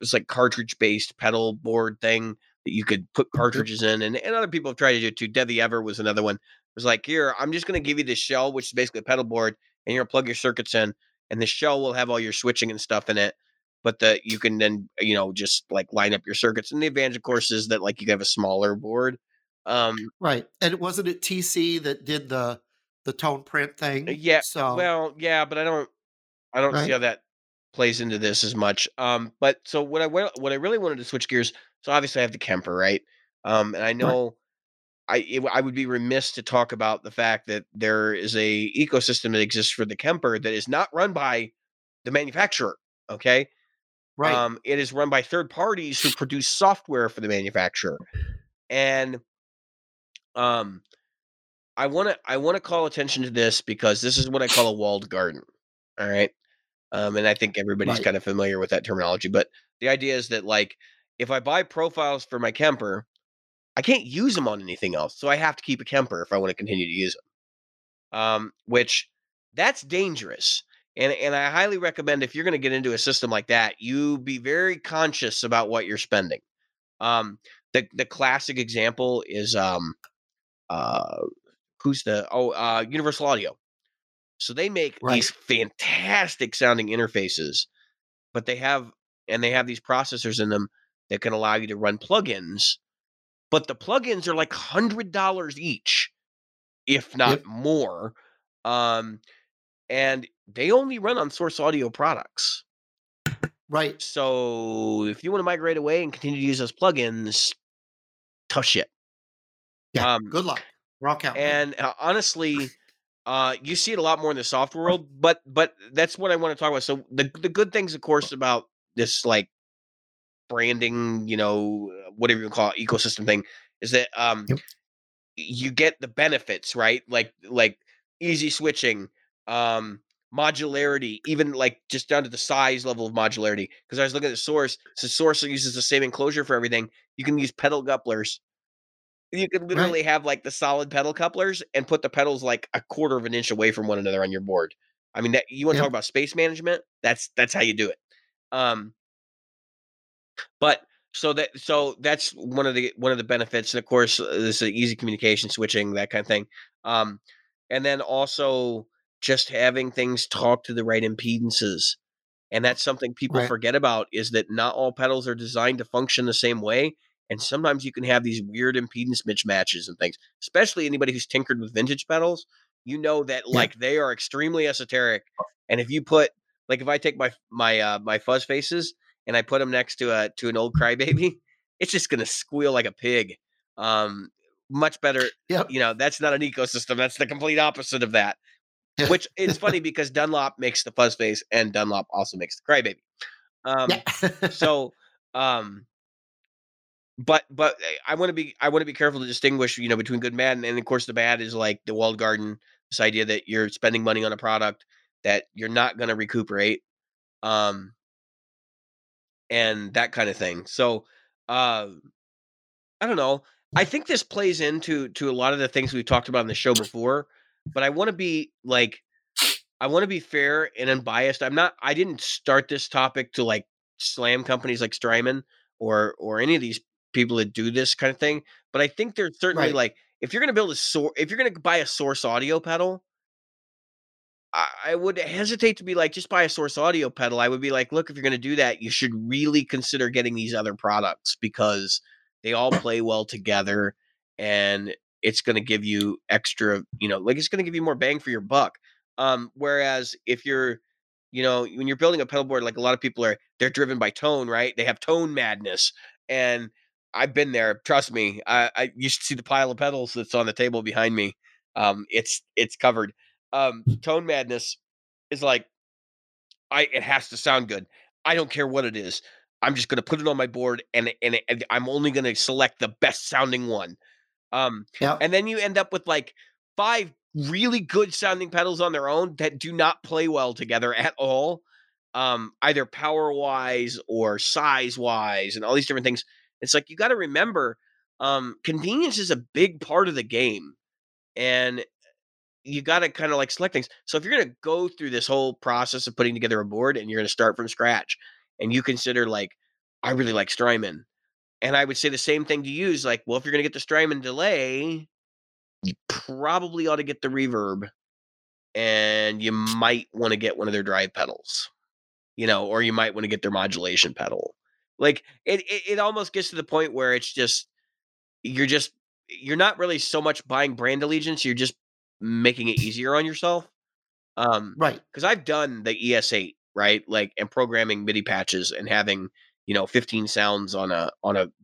was like cartridge based pedal board thing that you could put cartridges in, and other people have tried to do it too. Devi Ever was another one. It was like, here, I'm just going to give you this shell, which is basically a pedal board, and you're going to plug your circuits in, and the shell will have all your switching and stuff in it. But you can then, you know, just like line up your circuits. And the advantage, of course, is that like you can have a smaller board. Right. And wasn't it TC that did the tone print thing? Yeah. So, well, yeah, but I don't see how that plays into this as much. But so what I really wanted to switch gears. So obviously I have the Kemper, right? And I know. Right. I would be remiss to talk about the fact that there is a ecosystem that exists for the Kemper that is not run by the manufacturer. Okay. Right. It is run by third parties who produce software for the manufacturer. And I want to call attention to this because this is what I call a walled garden. All right. And I think everybody's kind of familiar with that terminology, but the idea is that like, if I buy profiles for my Kemper, I can't use them on anything else. So I have to keep a Kemper if I want to continue to use them, which that's dangerous. And I highly recommend if you're going to get into a system like that, you be very conscious about what you're spending. The classic example is, Universal Audio. So they make these fantastic sounding interfaces, but they have these processors in them that can allow you to run plugins. But the plugins are like $100 each, if not more. And they only run on Source Audio products. Right. So if you want to migrate away and continue to use those plugins, tough shit. Yeah, good luck. We're all counting. And honestly, you see it a lot more in the software world, but that's what I want to talk about. So the good things, of course, about this, like, branding, you know, whatever you call it, ecosystem thing, is that you get the benefits, right? Like easy switching, modularity, even like just down to the size level of modularity. Because I was looking at the Source, so Source uses the same enclosure for everything. You can use pedal couplers. You can literally have like the solid pedal couplers and put the pedals like a quarter of an inch away from one another on your board. I mean, that you want to talk about space management? That's how you do it. But so that's one of the benefits. And of course, this is easy communication, switching, that kind of thing. And then also just having things talk to the right impedances. And that's something people forget about, is that not all pedals are designed to function the same way. And sometimes you can have these weird impedance mismatches and things, especially anybody who's tinkered with vintage pedals, you know, that like they are extremely esoteric. And if you put, like, if I take my Fuzz Faces and I put them next to an old Crybaby, it's just going to squeal like a pig. Much better. Yep. You know, that's not an ecosystem. That's the complete opposite of that, which it's funny because Dunlop makes the Fuzz Face and Dunlop also makes the Crybaby. But I want to be careful to distinguish, you know, between good and bad. And of course the bad is like the walled garden, this idea that you're spending money on a product that you're not going to recuperate. And that kind of thing. So, I don't know. I think this plays into a lot of the things we've talked about on the show before, but I want to be fair and unbiased. I didn't start this topic to like slam companies like Strymon or any of these people that do this kind of thing. But I think there's certainly like, if you're going to buy a Source Audio pedal, I would hesitate to be like, just buy a Source Audio pedal. I would be like, look, if you're going to do that, you should really consider getting these other products because they all play well together and it's going to give you extra, you know, like it's going to give you more bang for your buck. Whereas if you're, you know, when you're building a pedal board, like a lot of people are, they're driven by tone, right? They have tone madness. And I've been there. Trust me. I used to see the pile of pedals that's on the table behind me. It's covered. Tone madness is like, it has to sound good. I don't care what it is. I'm just going to put it on my board and I'm only going to select the best sounding one. And then you end up with like 5 really good sounding pedals on their own that do not play well together at all. Either power wise or size wise and all these different things. It's like, you got to remember, convenience is a big part of the game and you got to kind of like select things. So if you're going to go through this whole process of putting together a board and you're going to start from scratch and you consider like, I really like Strymon. And I would say the same thing to use. Like, well, if you're going to get the Strymon delay, you probably ought to get the reverb and you might want to get one of their drive pedals, you know, or you might want to get their modulation pedal. Like it almost gets to the point where it's just, you're not really so much buying brand allegiance. You're just making it easier on yourself. Right. Cause I've done the ES8, right? Like, and programming MIDI patches and having, you know, 15 sounds on a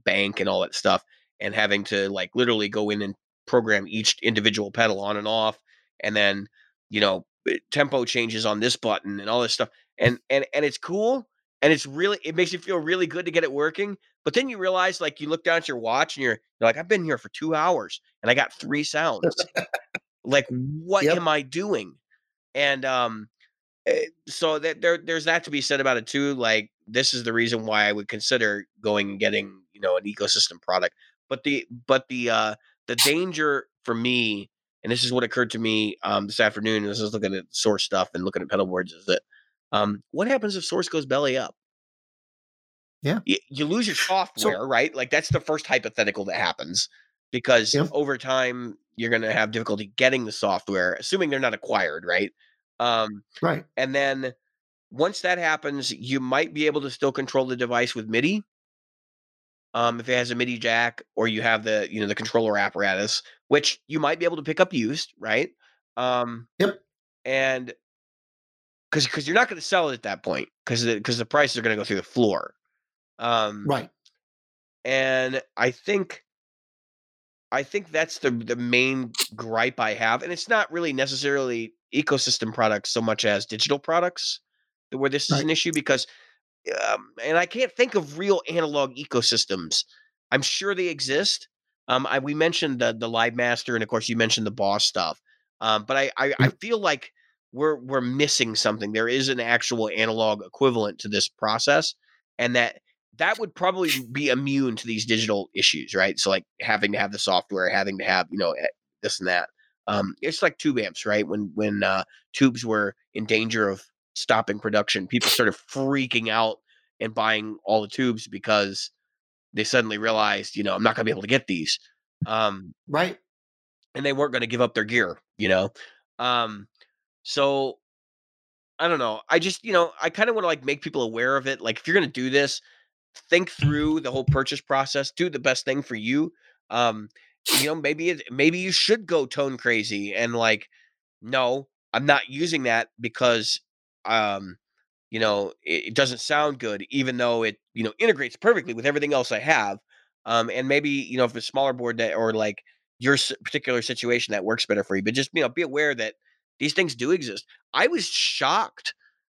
bank and all that stuff and having to like literally go in and program each individual pedal on and off. And then, you know, tempo changes on this button and all this stuff. And it's cool. And it makes you feel really good to get it working. But then you realize, like, you look down at your watch and you're like, I've been here for 2 hours and I got 3 sounds. Like, what am I doing? And, so that there's that to be said about it too. Like, this is the reason why I would consider going and getting, you know, an ecosystem product, but the danger for me, and this is what occurred to me, this afternoon, and this is looking at Source stuff and looking at pedal boards, is that, what happens if Source goes belly up? Yeah. You lose your software, right? Like, that's the first hypothetical that happens because over time you're going to have difficulty getting the software, assuming they're not acquired. Right. Right. And then once that happens, you might be able to still control the device with MIDI. If it has a MIDI jack or you have the, you know, the controller apparatus, which you might be able to pick up used. Right. And cause you're not going to sell it at that point. Cause the prices are going to go through the floor. Right. And I think that's the main gripe I have. And it's not really necessarily ecosystem products so much as digital products where this is an issue because, and I can't think of real analog ecosystems. I'm sure they exist. We mentioned the Live Master, and of course you mentioned the Boss stuff. But I feel like we're missing something. There is an actual analog equivalent to this process, and that would probably be immune to these digital issues, right? So like having to have the software, having to have, you know, this and that. It's like tube amps, right? When tubes were in danger of stopping production, people started freaking out and buying all the tubes because they suddenly realized, you know, I'm not going to be able to get these. Right. And they weren't going to give up their gear, you know? So I don't know. I just, you know, I kind of want to like make people aware of it. Like if you're going to do this, think through the whole purchase process, do the best thing for you. You know, maybe you should go tone crazy and like, no, I'm not using that because, you know, it doesn't sound good, even though it, you know, integrates perfectly with everything else I have. And maybe, you know, if a smaller board that, or like your particular situation that works better for you, but just, you know, be aware that these things do exist. I was shocked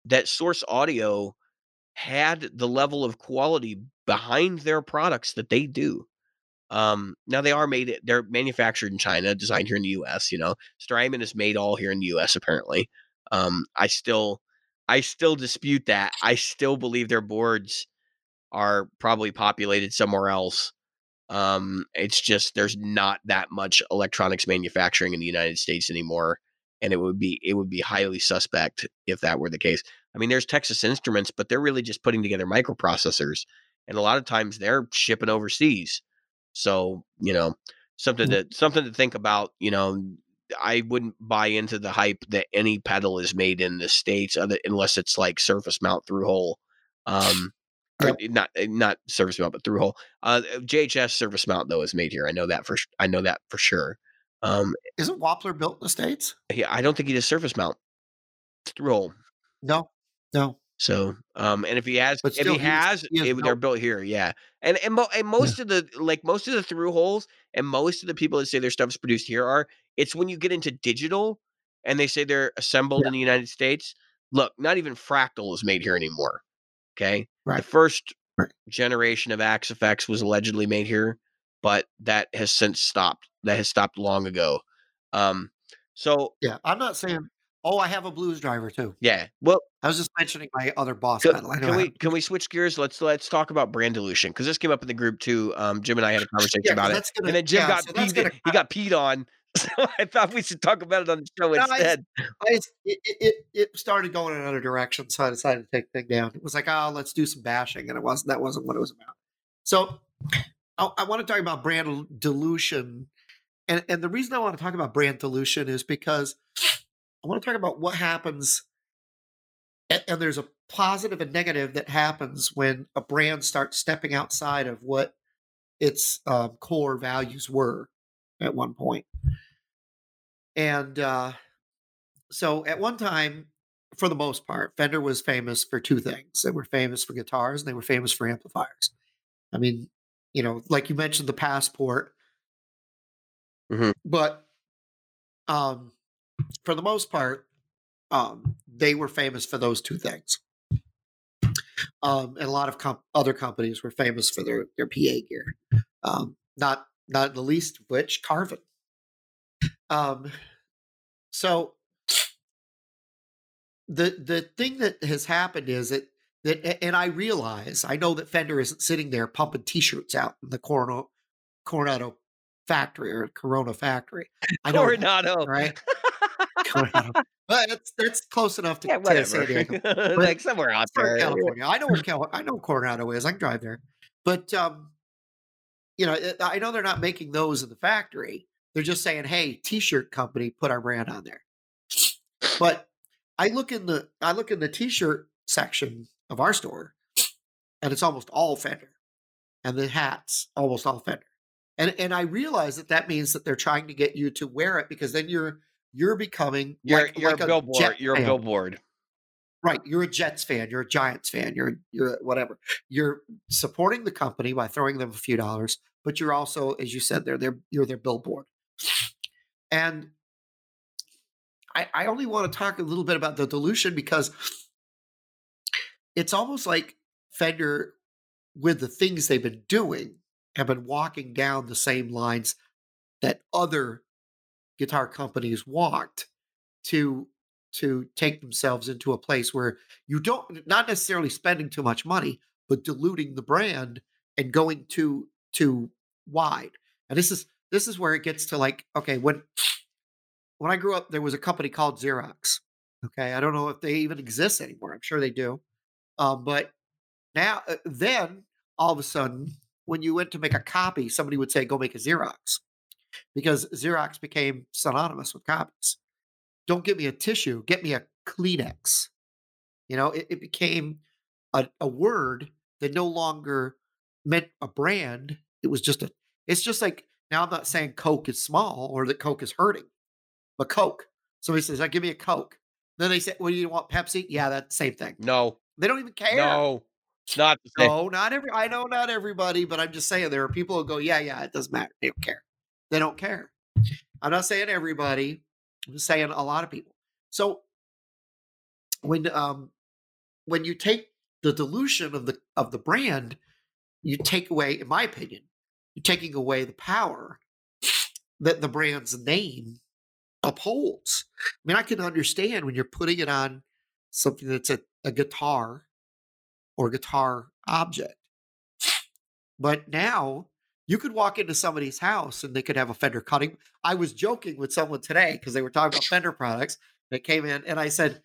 that Source Audio had the level of quality behind their products that they do. Now they're manufactured in China, designed here in the US, you know, Strymon is made all here in the US apparently. I still dispute that. I still believe their boards are probably populated somewhere else. It's just, there's not that much electronics manufacturing in the United States anymore. And it would be highly suspect if that were the case. I mean, there's Texas Instruments, but they're really just putting together microprocessors. And a lot of times they're shipping overseas. So, you know, something to think about, you know, I wouldn't buy into the hype that any pedal is made in the States, unless it's like surface mount through hole, or not surface mount, but through hole. JHS surface mount though is made here. I know that for sure. Isn't Wampler built in the States? Yeah, I don't think he does surface mount through hole. No. So, and if he has, they're built here. Yeah. And most of the, like most of the through holes and most of the people that say their stuff's produced here are, it's when you get into digital and they say they're assembled in the United States. Look, not even Fractal is made here anymore. Okay. Right. The first generation of Axe FX was allegedly made here, but that has since stopped. That has stopped long ago. I'm not saying, oh, I have a blues driver too. Yeah. Well, I was just mentioning my other Boss pedal. Can we switch gears? Let's talk about brand dilution, because this came up in the group too. Jim and I had a conversation about it, and then Jim got peed on. So I thought we should talk about it on the show instead. It started going in another direction, so I decided to take the thing down. It was like, oh, let's do some bashing, and that wasn't what it was about. So I want to talk about brand dilution, and the reason I want to talk about brand dilution is because I want to talk about what happens, and there's a positive and negative that happens when a brand starts stepping outside of what its core values were at one point. And so at one time, for the most part, Fender was famous for two things. They were famous for guitars and they were famous for amplifiers. I mean, like you mentioned the Passport, but for the most part, they were famous for those two things. And a lot of other companies were famous for their PA gear. Not the least of which, Carvin. So the thing that has happened is that, and I know that Fender isn't sitting there pumping t-shirts out in the Coronado factory or Corona factory. I know Coronado. That, right? Coronado. But that's close enough to San Diego. But like somewhere out there. California. I know Coronado is. I can drive there. But I know they're not making those in the factory. They're just saying, "Hey, T-shirt company, put our brand on there." But I look in the T-shirt section of our store, and it's almost all Fender, and the hats almost all Fender, and I realize that means that they're trying to get you to wear it, because then you're becoming like a billboard. You're a billboard. Right, you're a Jets fan, you're a Giants fan, you're whatever. You're supporting the company by throwing them a few dollars, but you're also, as you said, you're their billboard. And I only want to talk a little bit about the dilution, because it's almost like Fender, with the things they've been doing, have been walking down the same lines that other guitar companies walked to take themselves into a place where you don't, not necessarily spending too much money, but diluting the brand and going too wide. And this is where it gets to, like, okay, when I grew up, there was a company called Xerox. Okay. I don't know if they even exist anymore. I'm sure they do. But now, then all of a sudden, when you went to make a copy, somebody would say, go make a Xerox, because Xerox became synonymous with copies. Don't give me a tissue, get me a Kleenex. It became a word that no longer meant a brand. It was it's just like, now I'm not saying Coke is small or that Coke is hurting, but Coke. Somebody says, give me a Coke. Then they say, well, you want Pepsi? Yeah, that's the same thing. No. They don't even care. No, it's not the same. No, I know not everybody, but I'm just saying there are people who go, yeah, it doesn't matter. They don't care. I'm not saying everybody. I'm saying a lot of people. So when you take the dilution of the brand, you take away, in my opinion, you're taking away the power that the brand's name upholds. I mean, I can understand when you're putting it on something that's a guitar or guitar object. But now you could walk into somebody's house and they could have a Fender cutting. I was joking with someone today because they were talking about Fender products that came in, and I said,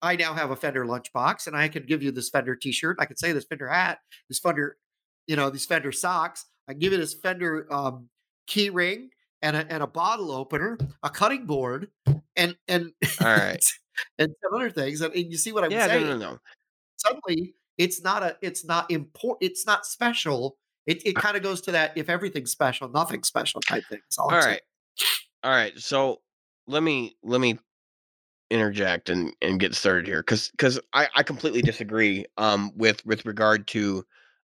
I now have a Fender lunchbox, and I can give you this Fender t-shirt. I can say this Fender hat, this Fender, these Fender socks. I can give you this Fender key ring and a bottle opener, a cutting board, and all right, and some other things. And you see what I'm saying? No. Suddenly, it's not important. It's not special. It kind of goes to that if everything's special, nothing's special type thing. All right. So let me interject and get started here because I completely disagree with regard to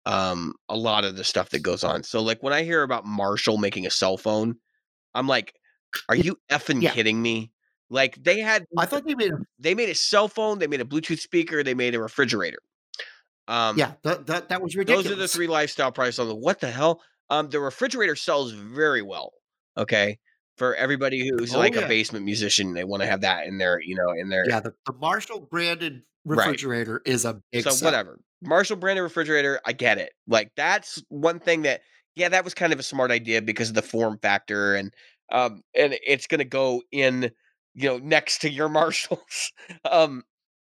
a lot of the stuff that goes on. So like when I hear about Marshall making a cell phone, I'm like, are you effing kidding me? Like they made a cell phone, they made a Bluetooth speaker, they made a refrigerator. That was ridiculous. Those are the three lifestyle products. What the hell? The refrigerator sells very well. Okay. For everybody who's a basement musician, they want to have that in their, the Marshall branded refrigerator is a big sell. Whatever. Marshall branded refrigerator, I get it. Like that's one thing that, that was kind of a smart idea because of the form factor and it's going to go in, next to your Marshalls,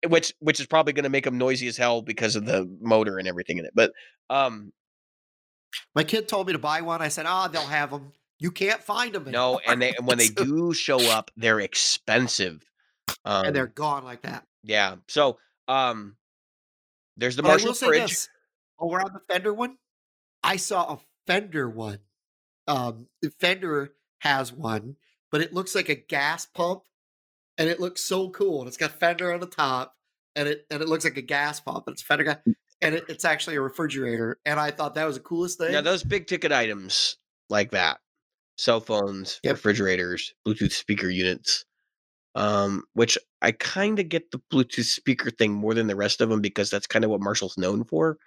which is probably going to make them noisy as hell because of the motor and everything in it. But, my kid told me to buy one. I said, they'll have them. You can't find them anymore. No, and when they do show up, they're expensive. And they're gone like that. Yeah. So, there's the Marshall fridge. This. Oh, we're on the Fender one. I saw a Fender one. The Fender has one, but it looks like a gas pump, and it looks so cool. And it's got Fender on the top, and it looks like a gas pump. It's Fender guy, and it's actually a refrigerator. And I thought that was the coolest thing. Yeah, those big ticket items like that. Cell phones, refrigerators, Bluetooth speaker units, which I kind of get the Bluetooth speaker thing more than the rest of them because that's kind of what Marshall's known for.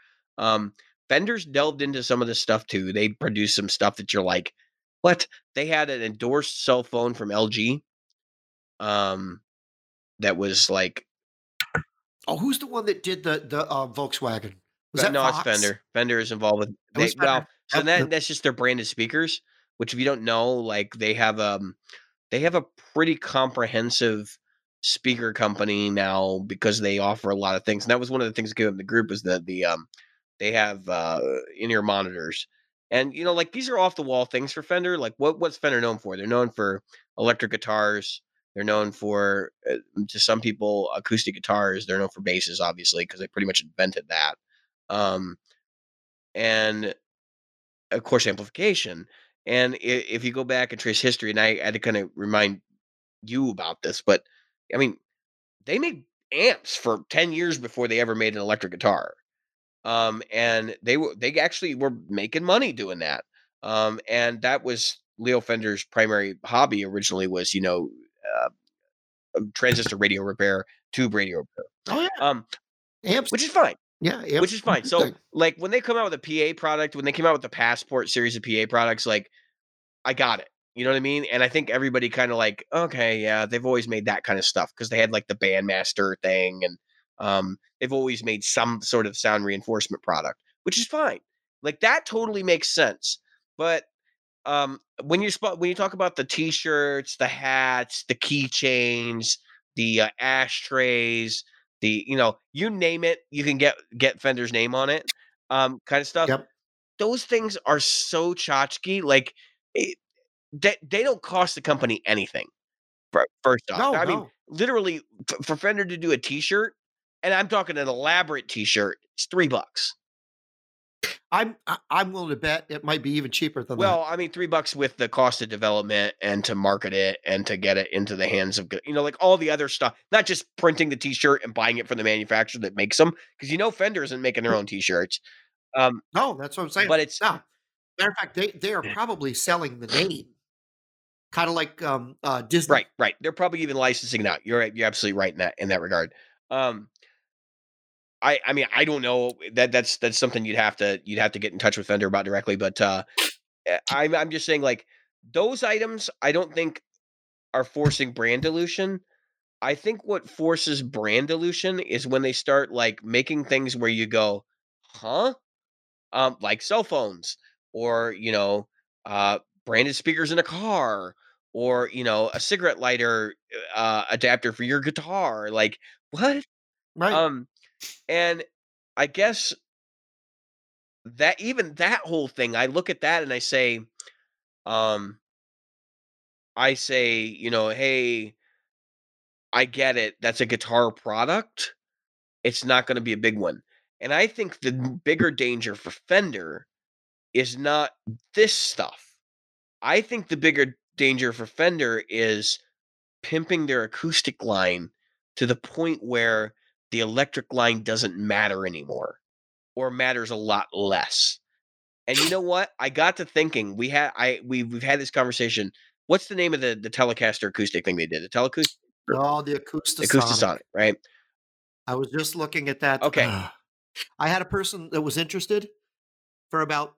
Fender's delved into some of this stuff too. They produce some stuff that you're like, what? They had an endorsed cell phone from LG that was like... Oh, who's the one that did the Volkswagen? Was that Fox? It's Fender. Fender is involved with... that's just their branded speakers. Which, if you don't know, like they have a pretty comprehensive speaker company now because they offer a lot of things. And that was one of the things that came up in the group is that they have in-ear monitors, and these are off the wall things for Fender. Like what's Fender known for? They're known for electric guitars. They're known for to some people acoustic guitars. They're known for basses, obviously, because they pretty much invented that, and of course amplification. And if you go back and trace history, and I had to kind of remind you about this, but I mean, they made amps for 10 years before they ever made an electric guitar. And they actually were making money doing that. And that was Leo Fender's primary hobby originally was, transistor radio repair, tube radio repair. Oh, yeah. Amps. Which is fine. Yeah. Amps. Which is fine. So like when they come out with a PA product, when they came out with the Passport series of PA products, like, I got it. You know what I mean? And I think everybody kind of like, okay, yeah, they've always made that kind of stuff because they had like the Bandmaster thing and they've always made some sort of sound reinforcement product, which is fine. Like that totally makes sense. But when you talk about the t-shirts, the hats, the keychains, the ashtrays, the, you name it, you can get Fender's name on it, kind of stuff. Yep. Those things are so tchotchke. Like they don't cost the company anything. First off, I mean, literally for Fender to do a t-shirt, and I'm talking an elaborate t-shirt, it's $3. I'm willing to bet it might be even cheaper than that. Well, I mean, $3 with the cost of development and to market it and to get it into the hands of, like all the other stuff, not just printing the t-shirt and buying it from the manufacturer that makes them. Cause Fender isn't making their own t-shirts. No, that's what I'm saying. But it's not. Matter of fact, they are probably selling the name, kind of like Disney. Right. They're probably even licensing it out. You're absolutely right in that regard. I mean, I don't know that's something you'd have to get in touch with Fender about directly. But I'm just saying, like those items, I don't think are forcing brand dilution. I think what forces brand dilution is when they start like making things where you go, huh? Like cell phones or, branded speakers in a car or, a cigarette lighter adapter for your guitar. Like what? Right. And I guess that even that whole thing, I look at that and I say, I say, you know, hey, I get it. That's a guitar product. It's not going to be a big one. And I think the bigger danger for Fender is not this stuff. I think the bigger danger for Fender is pimping their acoustic line to the point where the electric line doesn't matter anymore or matters a lot less. And you know what? I got to thinking, we've had this conversation. What's the name of the Telecaster acoustic thing they did? The Telecaster? Oh, the Acoustasonic. Acoustasonic, right? I was just looking at that. Okay. I had a person that was interested for about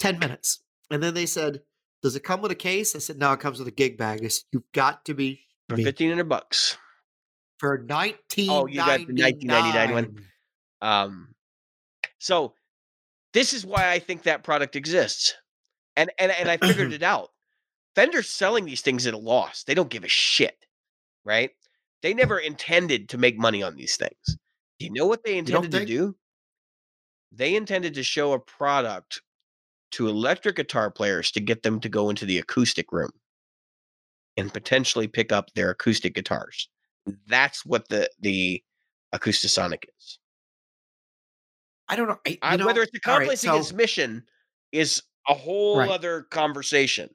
10 minutes. And then they said, does it come with a case? I said, no, it comes with a gig bag. I said, you've got to be for $1,500 for $19.99. Oh, you got the $19.99 one. So this is why I think that product exists. And I figured it out. Fender's selling these things at a loss. They don't give a shit, right? They never intended to make money on these things. Do you know what they intended to do? They intended to show a product to electric guitar players to get them to go into the acoustic room and potentially pick up their acoustic guitars. That's what the Acoustasonic is. I don't know. Whether it's accomplishing its mission is a whole other conversation.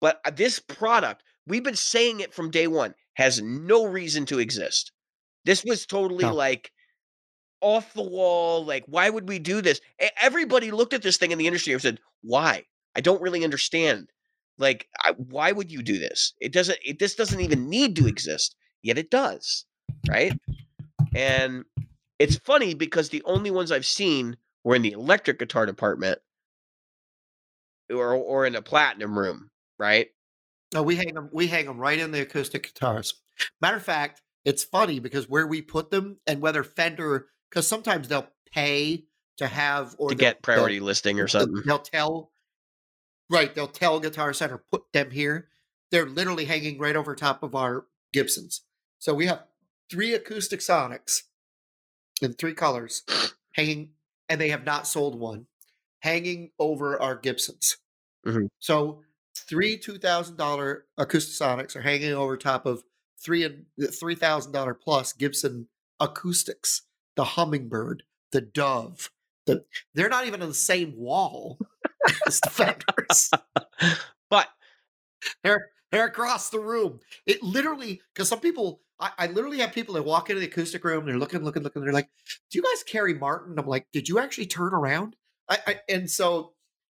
But this product, we've been saying it from day one, has no reason to exist. This was totally off the wall. Like, why would we do this? Everybody looked at this thing in the industry and said, why? I don't really understand. Like, why would you do this? This doesn't even need to exist, yet it does. Right. And it's funny because the only ones I've seen were in the electric guitar department or in a platinum room. Right. No, we hang them right in the acoustic guitars. Matter of fact, it's funny because where we put them and whether Fender, because sometimes they'll pay to have or to get priority listing or something. They'll tell Guitar Center, put them here. They're literally hanging right over top of our Gibsons. So we have 3 Acoustasonics in 3 colors hanging, and they have not sold one, hanging over our Gibsons. Mm-hmm. So 3 $2,000 Acoustasonics are hanging over top of 3 and $3,000 plus Gibson Acoustics, the Hummingbird, the Dove. They're not even on the same wall as the Fenders. But they're across the room. It literally, because some people, I literally have people that walk into the acoustic room, they're looking, they're like, do you guys carry Martin? I'm like, did you actually turn around? And so,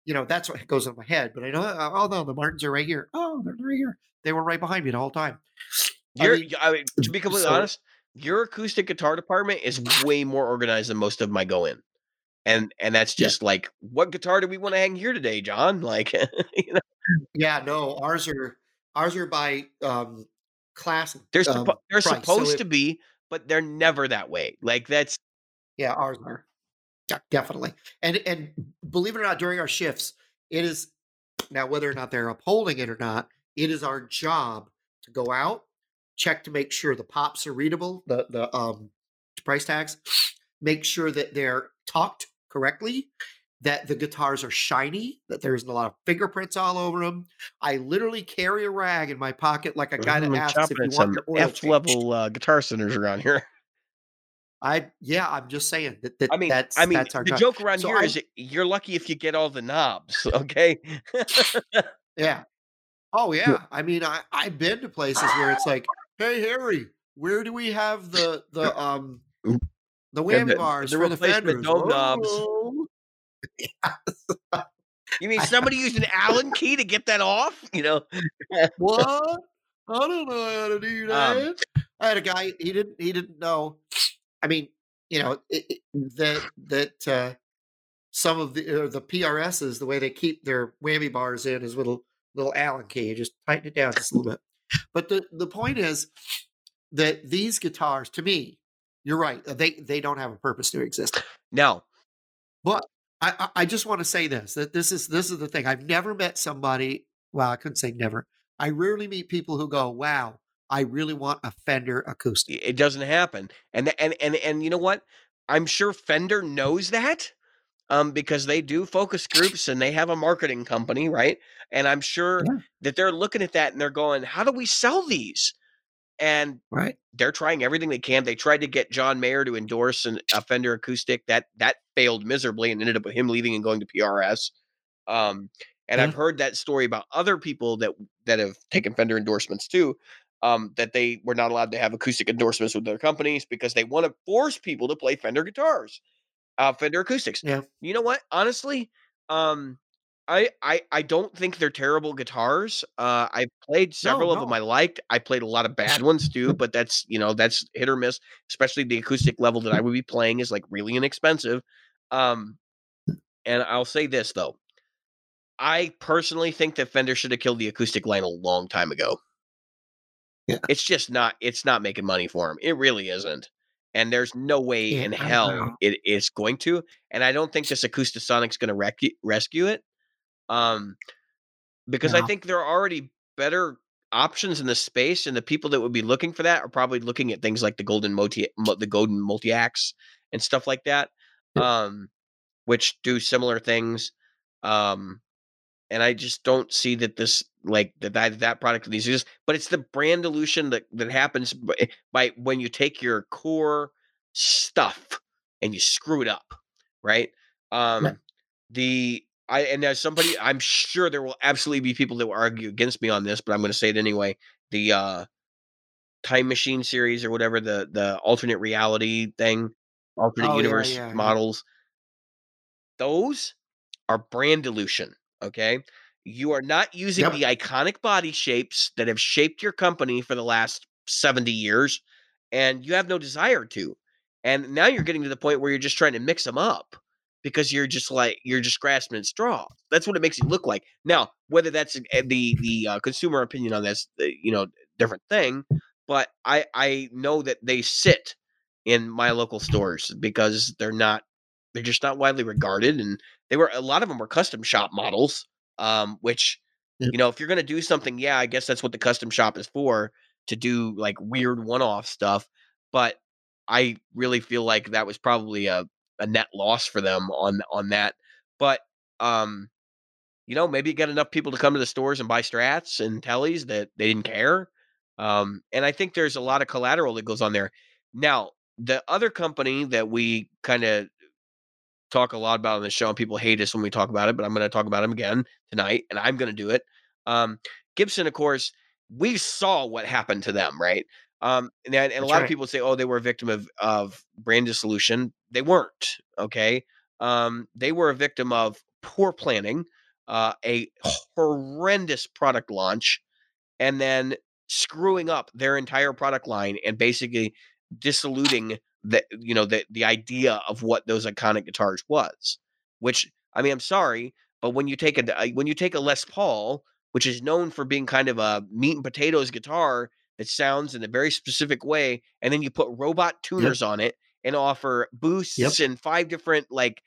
you know, that's what goes in my head. But I know, oh no, the Martins are right here. Oh, they're right here. They were right behind me the whole time. To be completely honest, your acoustic guitar department is way more organized than most of my go in. And that's just like, what guitar do we want to hang here today, John? Like, you know? Yeah, no, ours are by class. They're price, supposed to be, but they're never that way. Like that's. Yeah, ours are. Yeah, definitely. And believe it or not, during our shifts, it is now whether or not they're upholding it or not, it is our job to go out, check to make sure the pops are readable, the price tags, make sure that they're talked correctly, that the guitars are shiny, that there isn't a lot of fingerprints all over them. I literally carry a rag in my pocket like a guy that asks if you want your oil changed. F-level Guitar Centers around here. I'm just saying that. I mean, that's our the joke around here is you're lucky if you get all the knobs. Okay. Yeah. Oh yeah. I mean, I've been to places where it's like, hey Harry, where do we have the whammy bars for the Fenders? No knobs. You mean somebody used an Allen key to get that off? You know what? I don't know how to do that. I had a guy. He didn't know. I mean, you know, that some of the PRSs, the way they keep their whammy bars in is with a little Allen key. You just tighten it down just a little bit. But the point is that these guitars, to me, you're right. They don't have a purpose to exist. No. But I just want to say this is the thing. I've never met somebody. Well, I couldn't say never. I rarely meet people who go, wow, I really want a Fender acoustic. It doesn't happen. And you know what? I'm sure Fender knows that. because they do focus groups and they have a marketing company, right? And I'm sure that they're looking at that and they're going, how do we sell these? And they're trying everything they can. They tried to get John Mayer to endorse a Fender Acoustic. That failed miserably and ended up with him leaving and going to PRS. And I've heard that story about other people that have taken Fender endorsements too, that they were not allowed to have acoustic endorsements with their companies because they want to force people to play Fender guitars, Fender Acoustics. Yeah. You know what? Honestly, I don't think they're terrible guitars. I played several of them I liked. I played a lot of bad ones too, but that's hit or miss, especially the acoustic level that I would be playing is like really inexpensive. And I'll say this though. I personally think that Fender should have killed the acoustic line a long time ago. Yeah. It's just not making money for him. It really isn't. And there's no way in hell it is going to. And I don't think this Acoustasonic's going to rescue it. Because I think there are already better options in the space, and the people that would be looking for that are probably looking at things like the golden multi-axe and stuff like that, which do similar things. And I just don't see that this, like that product of these is, but it's the brand dilution that happens by when you take your core stuff and you screw it up. Right. And there's somebody, I'm sure there will absolutely be people that will argue against me on this, but I'm going to say it anyway. The Time Machine series or whatever, the alternate reality thing, alternate universe models, those are brand dilution. Okay, you are not using the iconic body shapes that have shaped your company for the last 70 years, and you have no desire to. And now you're getting to the point where you're just trying to mix them up. Because you're just grasping at straws. That's what it makes you look like. Now, whether that's the consumer opinion on this, different thing. But I know that they sit in my local stores because they're just not widely regarded, and a lot of them were custom shop models. Which if you're gonna do something, I guess that's what the custom shop is for, to do like weird one-off stuff. But I really feel like that was probably a net loss for them on that. But, maybe you got enough people to come to the stores and buy Strats and Tellies that they didn't care. And I think there's a lot of collateral that goes on there. Now, the other company that we kind of talk a lot about on the show, and people hate us when we talk about it, but I'm going to talk about them again tonight, and I'm going to do it. Gibson, of course, we saw what happened to them, right? And a lot of people say, oh, they were a victim of brand dissolution. They weren't. Okay. They were a victim of poor planning, a horrendous product launch, and then screwing up their entire product line and basically dissoluting the idea of what those iconic guitars was, which, I mean, I'm sorry, but when you take a Les Paul, which is known for being kind of a meat and potatoes guitar, it sounds in a very specific way, and then you put robot tuners on it and offer boosts and 5 different like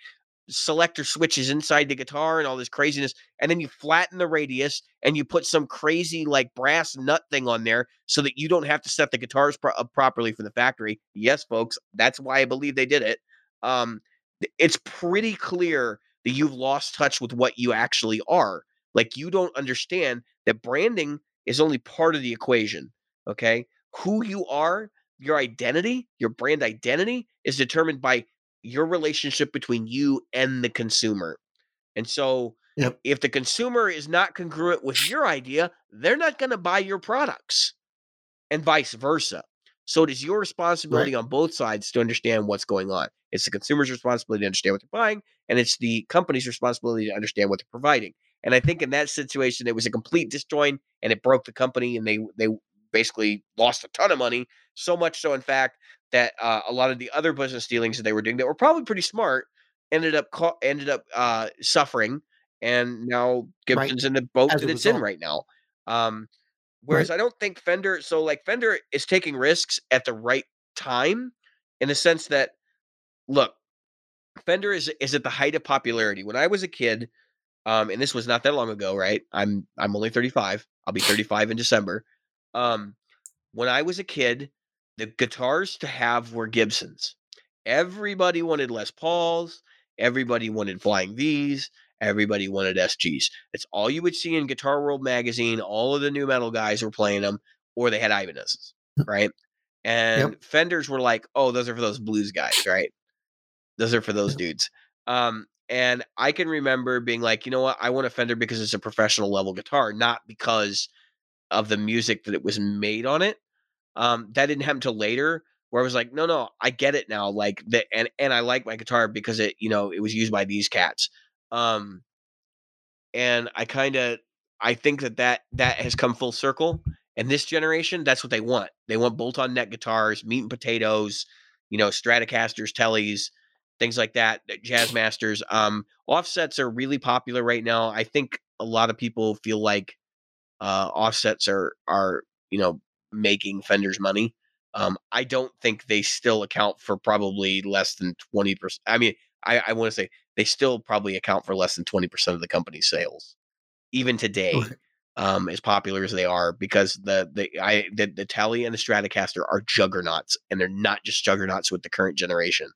selector switches inside the guitar and all this craziness, and then you flatten the radius and you put some crazy like brass nut thing on there so that you don't have to set the guitars up properly from the factory. Yes, folks, that's why I believe they did it. It's pretty clear that you've lost touch with what you actually are. Like, you don't understand that branding is only part of the equation. Okay, who you are, your identity, your brand identity is determined by your relationship between you and the consumer. And so if the consumer is not congruent with your idea, they're not going to buy your products, and vice versa. So it is your responsibility on both sides to understand what's going on. It's the consumer's responsibility to understand what they're buying, and it's the company's responsibility to understand what they're providing. And I think in that situation, it was a complete disjoint, and it broke the company, and they basically lost a ton of money, so much so, in fact, that a lot of the other business dealings that they were doing that were probably pretty smart ended up suffering, and now Gibson's in the boat that it's in right now. Whereas I don't think Fender, so like Fender is taking risks at the right time, in the sense that, look, Fender is at the height of popularity. When I was a kid, and this was not that long ago, right? I'm only 35. I'll be 35 in December. When I was a kid, the guitars to have were Gibsons. Everybody wanted Les Pauls. Everybody wanted flying Vs. Everybody wanted SGs. It's all you would see in Guitar World magazine. All of the new metal guys were playing them, or they had Ibanez's, right? And yep. Fenders were like, oh, those are for those blues guys, right? Those are for those dudes. And I can remember being like, you know what? I want a Fender because it's a professional level guitar, not because of the music that it was made on it. That didn't happen till later, where I was like, no, I get it now. Like that. And I like my guitar because it, you know, it was used by these cats. And I think that has come full circle, and this generation, that's what they want. They want bolt-on neck guitars, meat and potatoes, you know, Stratocasters, Tellies, things like that, Jazzmasters. Offsets are really popular right now. I think a lot of people feel like, offsets are, you know, making Fenders money. I don't think they still account for probably less than 20%. I mean, I want to say they still probably account for less than 20% of the company's sales, even today, as popular as they are, because the Tele and the Stratocaster are juggernauts, and they're not just juggernauts with the current generation.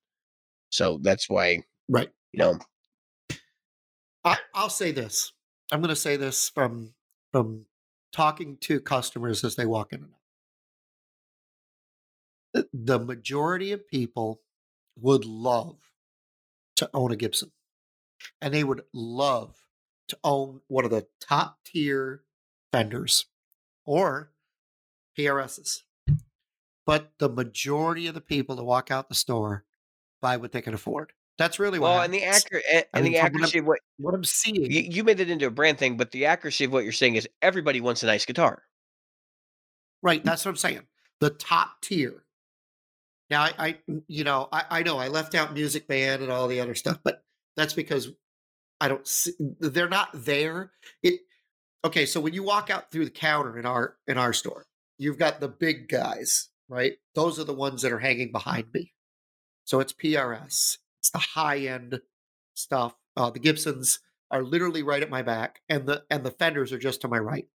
So that's why, right? You know, I'll say this. I'm going to say this from talking to customers as they walk in and out. The majority of people would love to own a Gibson, and they would love to own one of the top tier Fenders or PRSs. But the majority of the people that walk out the store buy what they can afford. That's really what happens. What I'm seeing. You made it into a brand thing, but the accuracy of what you're saying is everybody wants a nice guitar. Right. That's what I'm saying. The top tier. Now, I know I left out Music Band and all the other stuff, but that's because I don't see, they're not there. Okay, so when you walk out through the counter in our store, you've got the big guys, right? Those are the ones that are hanging behind me. So it's PRS. It's the high-end stuff. The Gibsons are literally right at my back, and the Fenders are just to my right.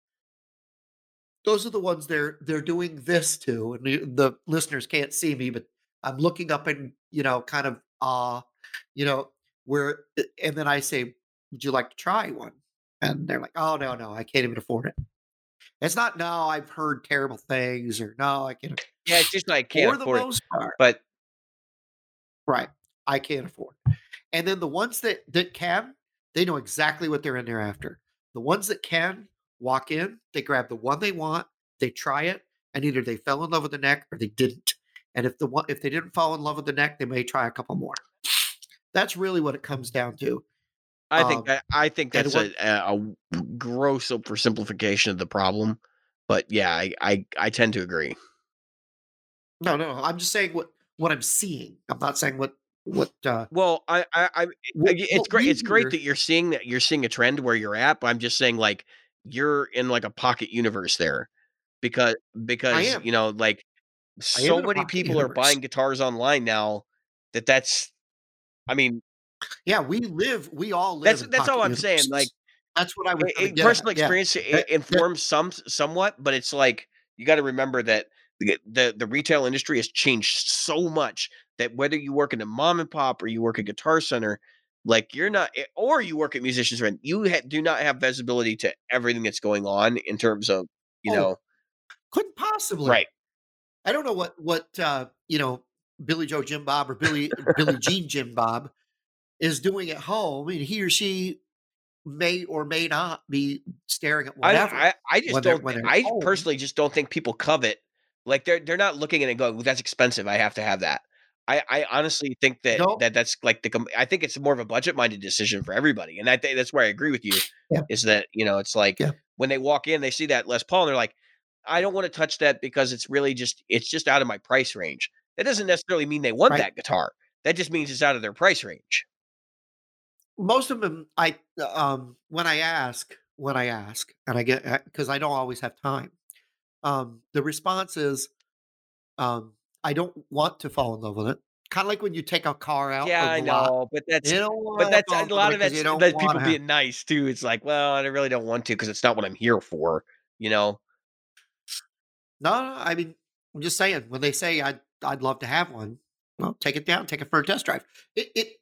Those are the ones they're doing this to, and the listeners can't see me, but I'm looking up and, you know, kind of awe, you know, where, and then I say, would you like to try one? And they're like, oh, no, I can't even afford it. It's not, no, I've heard terrible things, or no, I can't. Yeah, it's just like, can't afford it. But right, I can't afford it. And then the ones that can, they know exactly what they're in there after. The ones that can walk in, they grab the one they want, they try it, and either they fell in love with the neck or they didn't. And if they didn't fall in love with the neck, they may try a couple more. That's really what it comes down to. I think that's a gross oversimplification of the problem, but yeah, I tend to agree. No, I'm just saying what I'm seeing. I'm not saying what. It's great. It's great that you're seeing a trend where you're at. But I'm just saying, like, you're in like a pocket universe there, because you know, like, so many people are buying guitars online now that's. I mean, yeah, we all live. That's all I'm saying. Like, that's what I would say. Personal experience informs somewhat, but it's like, you got to remember that the retail industry has changed so much that whether you work in a mom and pop or you work at Guitar Center, like, you're not, or you work at Musicians Rent, you do not have visibility to everything that's going on in terms of, you know, couldn't possibly. Right. I don't know what you know, Billy Joe Jim Bob or Billy Jean Jim Bob is doing at home, and he or she may or may not be staring at whatever. I personally just don't think people covet. Like, they're not looking at it and going, well, that's expensive, I have to have that. I honestly think that, that's like I think it's more of a budget minded decision for everybody. And I think that's where I agree with you, is that, you know, it's like, when they walk in, they see that Les Paul and they're like, I don't want to touch that because it's really just, out of my price range. That doesn't necessarily mean they want that guitar. That just means it's out of their price range. Most of them, when I ask, and I get, because I don't always have time. The response is, I don't want to fall in love with it. Kind of like when you take a car out. Yeah, I know, but that's a lot of that's people being nice too. It's like, well, I really don't want to because it's not what I'm here for. You know. No, I mean, I'm just saying, when they say I'd love to have one, well, take it down, take it for a test drive. It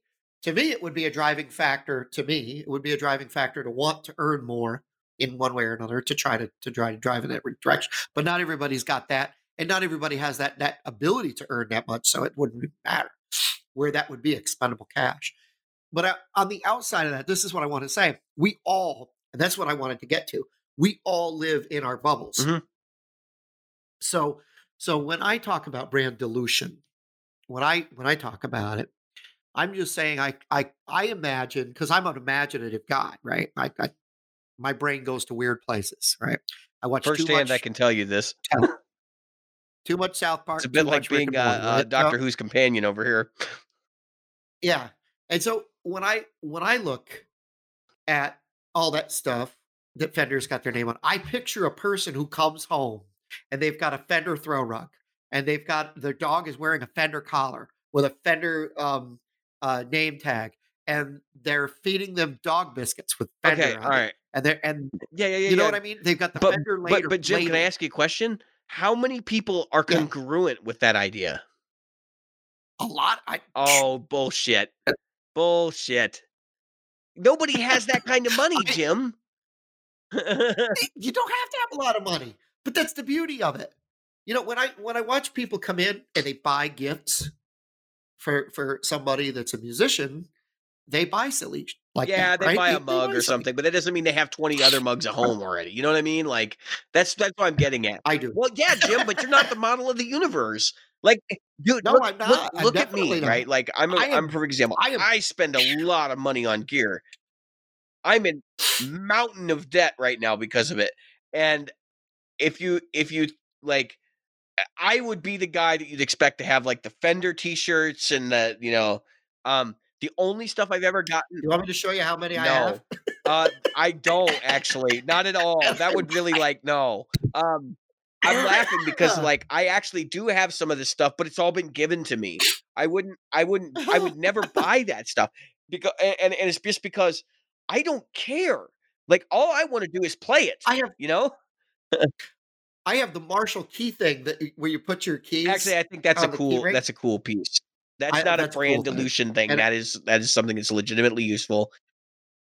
to me, it would be a driving factor. To me, it would be a driving factor to want to earn more in one way or another, to try to drive in that direction. But not everybody's got that, and not everybody has that ability to earn that much. So it wouldn't matter where that would be expendable cash. But on the outside of that, this is what I want to say. We all, and that's what I wanted to get to, we all live in our bubbles. Mm-hmm. So when I talk about brand dilution, when I talk about it, I'm just saying I imagine, because I'm an imaginative guy, right? I my brain goes to weird places, right? I watch firsthand. I can tell you this. Too much South Park. It's a bit like being Doctor Who's companion over here. Yeah, and so when I look at all that stuff that Fender's got their name on, I picture a person who comes home and they've got a Fender throw rug, and they've got their dog is wearing a Fender collar with a Fender name tag, and they're feeding them dog biscuits with Fender. Okay, all right. You know what I mean? They've got the Fender label. But Jim, can I ask you a question? How many people are congruent with that idea? A lot. Bullshit! Bullshit! Nobody has that kind of money, Jim. You don't have to have a lot of money. But that's the beauty of it. You know, when I watch people come in and they buy gifts for somebody that's a musician, they buy silly like that, they right? buy a mug or something, but that doesn't mean they have 20 other mugs at home already. You know what I mean? Like that's what I'm getting at. I do. Well, yeah, Jim, but you're not the model of the universe. Like, dude, no, I'm not. Look at me, not. Right? Like I'm for example, I spend a lot of money on gear. I'm in mountain of debt right now because of it. And if you like, I would be the guy that you'd expect to have like the Fender t-shirts and the, you know, the only stuff I've ever gotten. You want me to show you how many I have? I don't actually, not at all. That would really like, no. I'm laughing because like, I actually do have some of this stuff, but it's all been given to me. I would never buy that stuff because, and it's just because I don't care. Like all I want to do is play it. I have, you know? I have the Marshall key thing that where you put your keys. Actually, I think that's a cool piece. That's not a brand dilution thing. And that is something that's legitimately useful.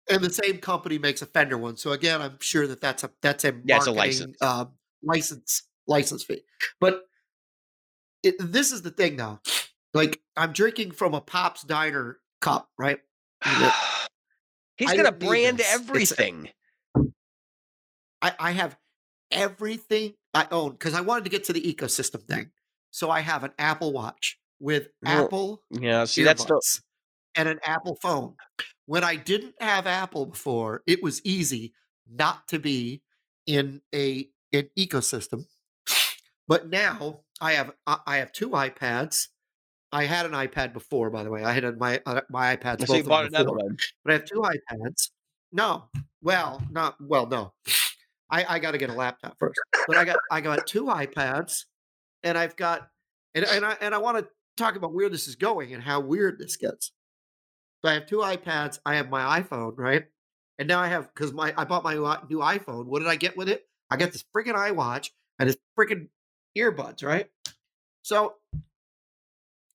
And the same company makes a Fender one. So again, I'm sure that's a marketing license fee. But this is the thing though. Like I'm drinking from a Pop's Diner cup, right? He's going to brand everything. I have everything I own because I wanted to get to the ecosystem thing. So I have an Apple Watch with Apple earbuds and an Apple phone. When I didn't have Apple before, it was easy not to be in an ecosystem. But now I have two iPads. I had an iPad before, by the way. I had my iPads. So both you bought another one, but I have two iPads. No. I got to get a laptop first, but I got two iPads, and I've got, and I want to talk about where this is going and how weird this gets. So I have two iPads. I have my iPhone, right? And now I have, because I bought my new iPhone. What did I get with it? I got this freaking iWatch and this freaking earbuds, right? So,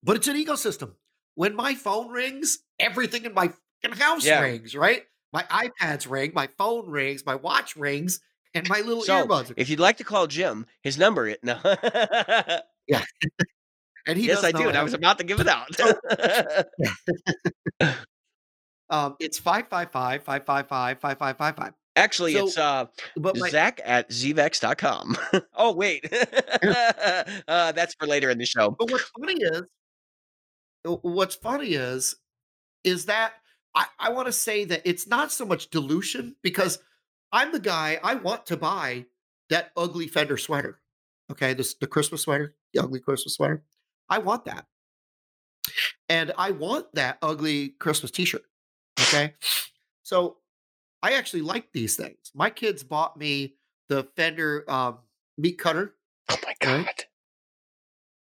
but it's an ecosystem. When my phone rings, everything in my house rings, right? My iPads ring, my phone rings, my watch rings. And my little earbuds. If you'd like to call Jim, his number. No. Yeah. And he yes, I do. And I was about to give it out. It's 555-555-5555. Actually, so, it's Zach at zvex.com. Oh, wait. That's for later in the show. But what's funny is that I want to say that it's not so much dilution because I'm the guy, I want to buy that ugly Fender sweater. Okay, the Christmas sweater, the ugly Christmas sweater. I want that. And I want that ugly Christmas t-shirt. Okay, so I actually like these things. My kids bought me the Fender meat cutter. Oh my God. Right?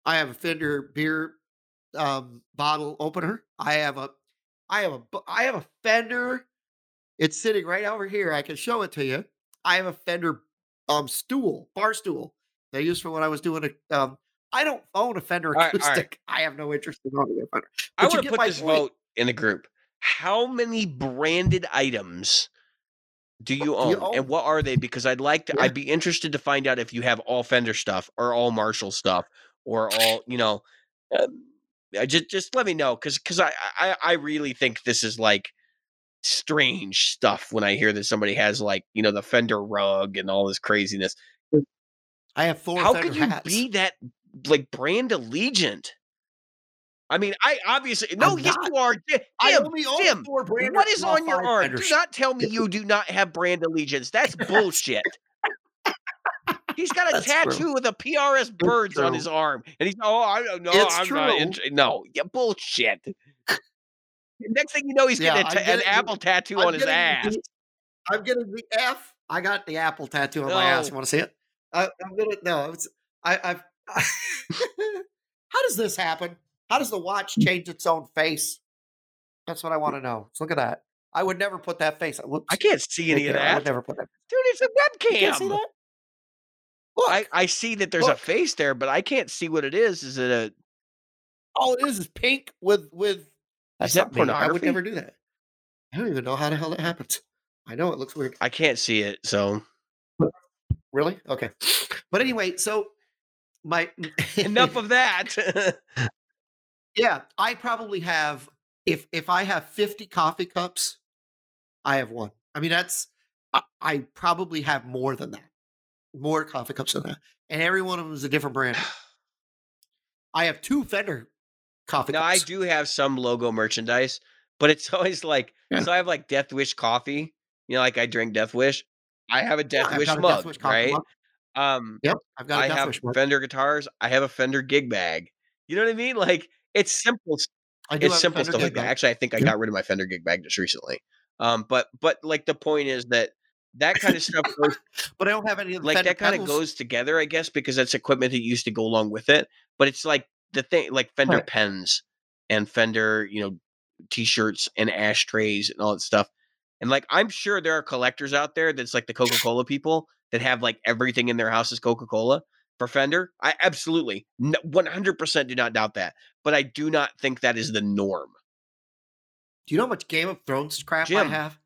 I have a Fender beer bottle opener. I have a Fender... It's sitting right over here. I can show it to you. I have a Fender bar stool. They used for when I was doing it. I don't own a Fender Acoustic. All right. I have no interest in owning a Fender. I want to put this vote in the group. how many branded items do you own? And what are they? Because I'd like to, I'd be interested to find out if you have all Fender stuff or all Marshall stuff or all, you know, just let me know. Cause I really think this is like strange stuff when I hear that somebody has like, you know, the Fender rug and all this craziness. I have four. How could you be that like brand allegiant? I mean, I obviously no. Yes, you are. Jim, I only own Jim, four brand. What is on your arm? Do not tell me you do not have brand allegiance. That's bullshit. He's got a tattoo with a PRS birds on his arm, and he's yeah, bullshit. Next thing you know, he's getting an apple tattoo on his ass. I'm getting the F. I got the apple tattoo on my ass. You want to see it? I'm gonna how does this happen? How does the watch change its own face? That's what I want to know. Let's look at that. I would never put that face. Whoops. I can't see any of that. I would never put that. Dude, it's a webcam. You can't see that? Look, I see that there's a face there, but I can't see what it is. Is it a? All it is pink with. Is that pornography? I would never do that. I don't even know how the hell that happens. I know it looks weird. I can't see it. So. Really? Okay. But anyway, so my enough of that. Yeah, I probably have, if I have 50 coffee cups, I have one. I mean, that's, I probably have more than that, more coffee cups than that. And every one of them is a different brand. I have two Fender coffee cups. Now, I do have some logo merchandise, but it's always like, so I have like Death Wish coffee. You know, like I drink Death Wish. I have a Death Wish mug, right? Yep, I've got a Death Wish mug. I have Fender guitars. I have a Fender gig bag. You know what I mean? Like, it's simple. It's simple stuff like that. Actually, I think I got rid of my Fender gig bag just recently. But like the point is that kind of stuff goes, but I don't have any of the like Fender that pedals. Kind of goes together, I guess, because that's equipment that used to go along with it. But it's like the thing, like Fender pens and Fender, you know, t-shirts and ashtrays and all that stuff. And like, I'm sure there are collectors out there that's like the Coca-Cola people that have like everything in their house is Coca-Cola. For Fender, I absolutely 100% do not doubt that, but I do not think that is the norm. Do you know how much Game of Thrones crap Jim, I have?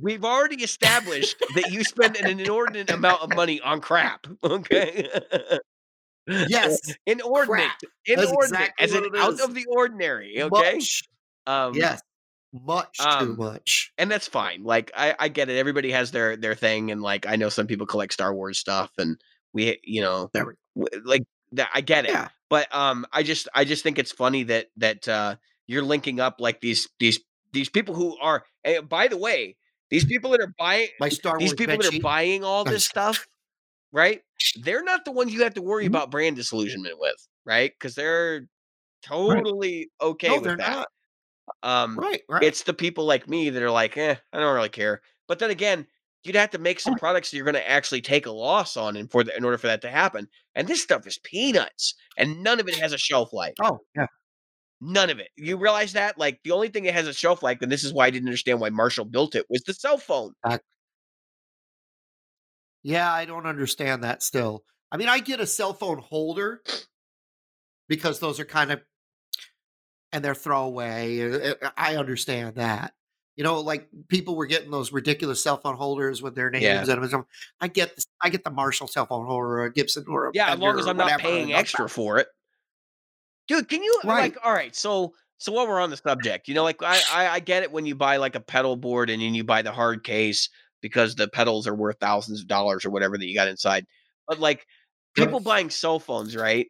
We've already established that you spend an inordinate amount of money on crap. Okay. Yes, inordinate, exactly as an out of the ordinary. Okay. Much. Yes, much too much, and that's fine. Like I get it. Everybody has their thing, and like I know some people collect Star Wars stuff and. We, you know, like that. I get it, but I just think it's funny that you're linking up like these people who are. And by the way, these people that are buying my Star Wars that are buying all this stuff, right? They're not the ones you have to worry about brand disillusionment with, right? Because they're totally okay with that. Not. Right. It's the people like me that are like, I don't really care. But then again. You'd have to make some products that you're going to actually take a loss on in order for that to happen. And this stuff is peanuts and none of it has a shelf life. Oh, yeah. None of it. You realize that? Like the only thing that has a shelf life, and this is why I didn't understand why Marshall built it, was the cell phone. Yeah, I don't understand that still. I mean, I get a cell phone holder because those are kind of, and they're throwaway. I understand that. You know, like people were getting those ridiculous cell phone holders with their names in them. I get the Marshall cell phone holder or a Gibson or a Fender, as long as I'm not paying extra for it. Dude, can you like all right, so while we're on the subject, you know, like I get it when you buy like a pedal board and then you buy the hard case because the pedals are worth thousands of dollars or whatever that you got inside. But like people buying cell phones, right?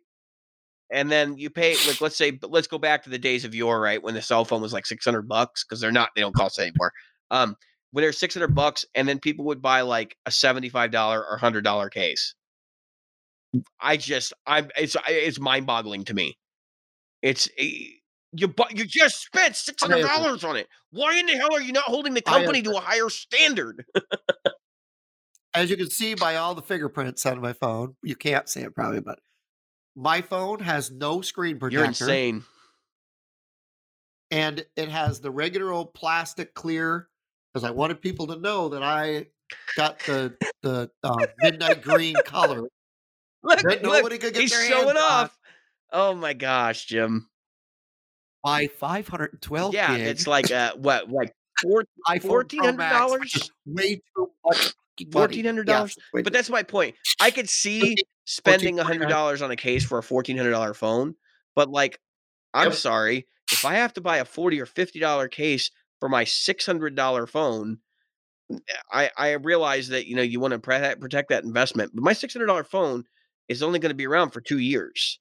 And then you pay, like, let's go back to the days of yore, right? When the cell phone was like $600 because they don't cost anymore. When they're $600 and then people would buy like a $75 or $100 case. It's mind boggling to me. You just spent $600 on it. Why in the hell are you not holding the company to a higher standard? As you can see by all the fingerprints on my phone, you can't see it probably, but. My phone has no screen protector. You're insane. And it has the regular old plastic clear because I wanted people to know that I got the midnight green color. Look, nobody could get their hands off. Oh my gosh, Jim. by 512. Yeah, gig. It's like what, like $1,400? Way too much. $1,400, yeah, but that's my point. I could see spending $100 on a case for a $1,400 phone, but like, I'm sorry, if I have to buy a $40 or $50 case for my $600 phone, I realize that, you know, you want to protect that investment, but my $600 phone is only going to be around for 2 years,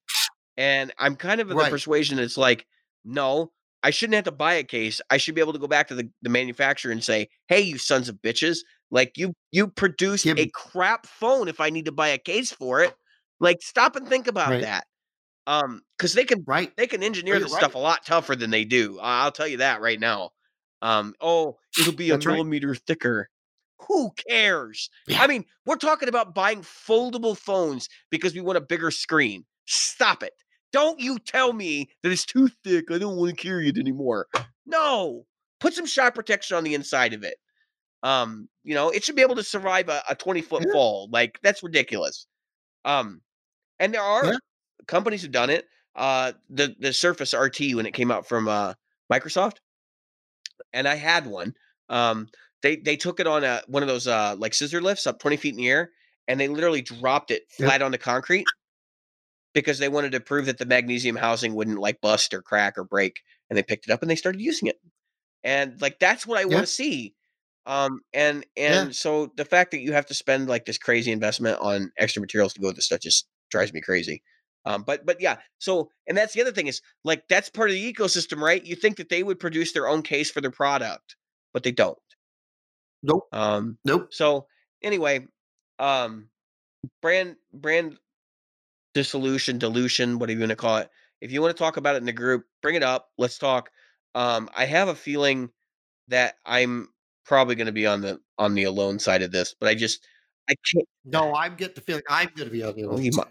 and I'm kind of in the persuasion that it's like, no, I shouldn't have to buy a case. I should be able to go back to the manufacturer and say, hey, you sons of bitches. Like, you produce a crap phone if I need to buy a case for it. Like, stop and think about that. Because they can they can engineer this stuff a lot tougher than they do. I'll tell you that right now. It'll be a millimeter thicker. Who cares? Yeah. I mean, we're talking about buying foldable phones because we want a bigger screen. Stop it. Don't you tell me that it's too thick. I don't want to carry it anymore. No. Put some shot protection on the inside of it. You know, it should be able to survive a 20-foot fall. Like, that's ridiculous. And there are companies who've done it. The Surface RT, when it came out from Microsoft, and I had one. They took it on one of those like scissor lifts up 20 feet in the air, and they literally dropped it flat on the concrete because they wanted to prove that the magnesium housing wouldn't like bust or crack or break. And they picked it up and they started using it. And like, that's what I want to see. So the fact that you have to spend like this crazy investment on extra materials to go with this stuff just drives me crazy. But yeah, so, and that's the other thing is like, that's part of the ecosystem, right? You think that they would produce their own case for their product, but they don't. Nope. So anyway, brand dilution, whatever you want to call it. If you want to talk about it in the group, bring it up. Let's talk. I have a feeling that I'm probably going to be on the alone side of this, but I can't. No, I'm getting the feeling I'm going to be on the alone side.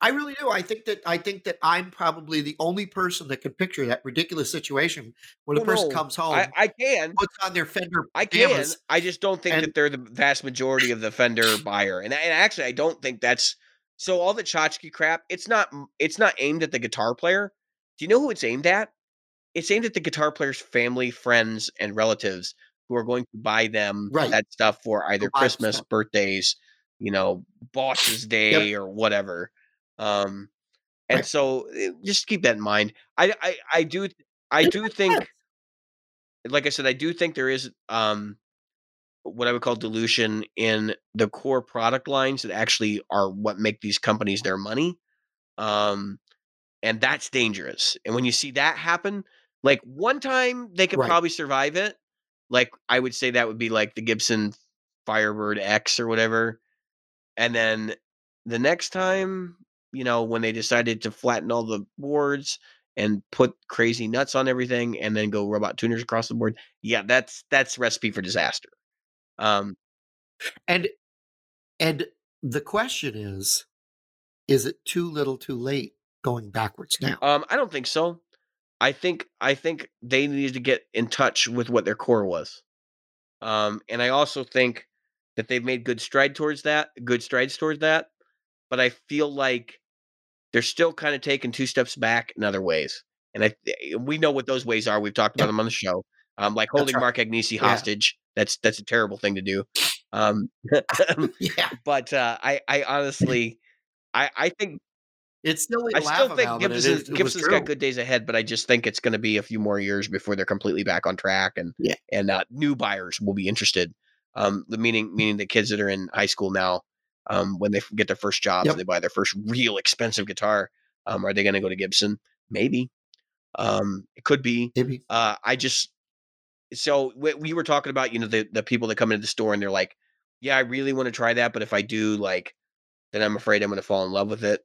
I really do. I think that I'm probably the only person that can picture that ridiculous situation when a person comes home. I can. Puts on their Fender. I can. I just don't think that they're the vast majority of the Fender buyer, and actually, I don't think that's so. All the tchotchke crap. It's not aimed at the guitar player. Do you know who it's aimed at? It's aimed at the guitar player's family, friends, and relatives who are going to buy them that stuff for either Christmas, birthdays, you know, Boss's Day or whatever. And so just keep that in mind. I do think, like I said, I do think there is what I would call dilution in the core product lines that actually are what make these companies their money. And that's dangerous. And when you see that happen, like one time they could probably survive it. Like I would say that would be like the Gibson Firebird X or whatever. And then the next time, you know, when they decided to flatten all the boards and put crazy nuts on everything and then go robot tuners across the board. Yeah, that's recipe for disaster. And the question is it too little too late going backwards now? I don't think so. I think they needed to get in touch with what their core was. And I also think that they've made good strides towards that. But I feel like they're still kind of taking two steps back in other ways. And we know what those ways are. We've talked about them on the show. Like holding Mark Agnesi hostage. That's a terrible thing to do. But I honestly, I think it's still. I still think Gibson's got good days ahead, but I just think it's going to be a few more years before they're completely back on track, and new buyers will be interested. Meaning the kids that are in high school now. When they get their first jobs, they buy their first real expensive guitar. Are they going to go to Gibson? Maybe. It could be. Maybe. So we were talking about, you know, the people that come into the store and they're like, yeah, I really want to try that. But if I do, like, then I'm afraid I'm going to fall in love with it.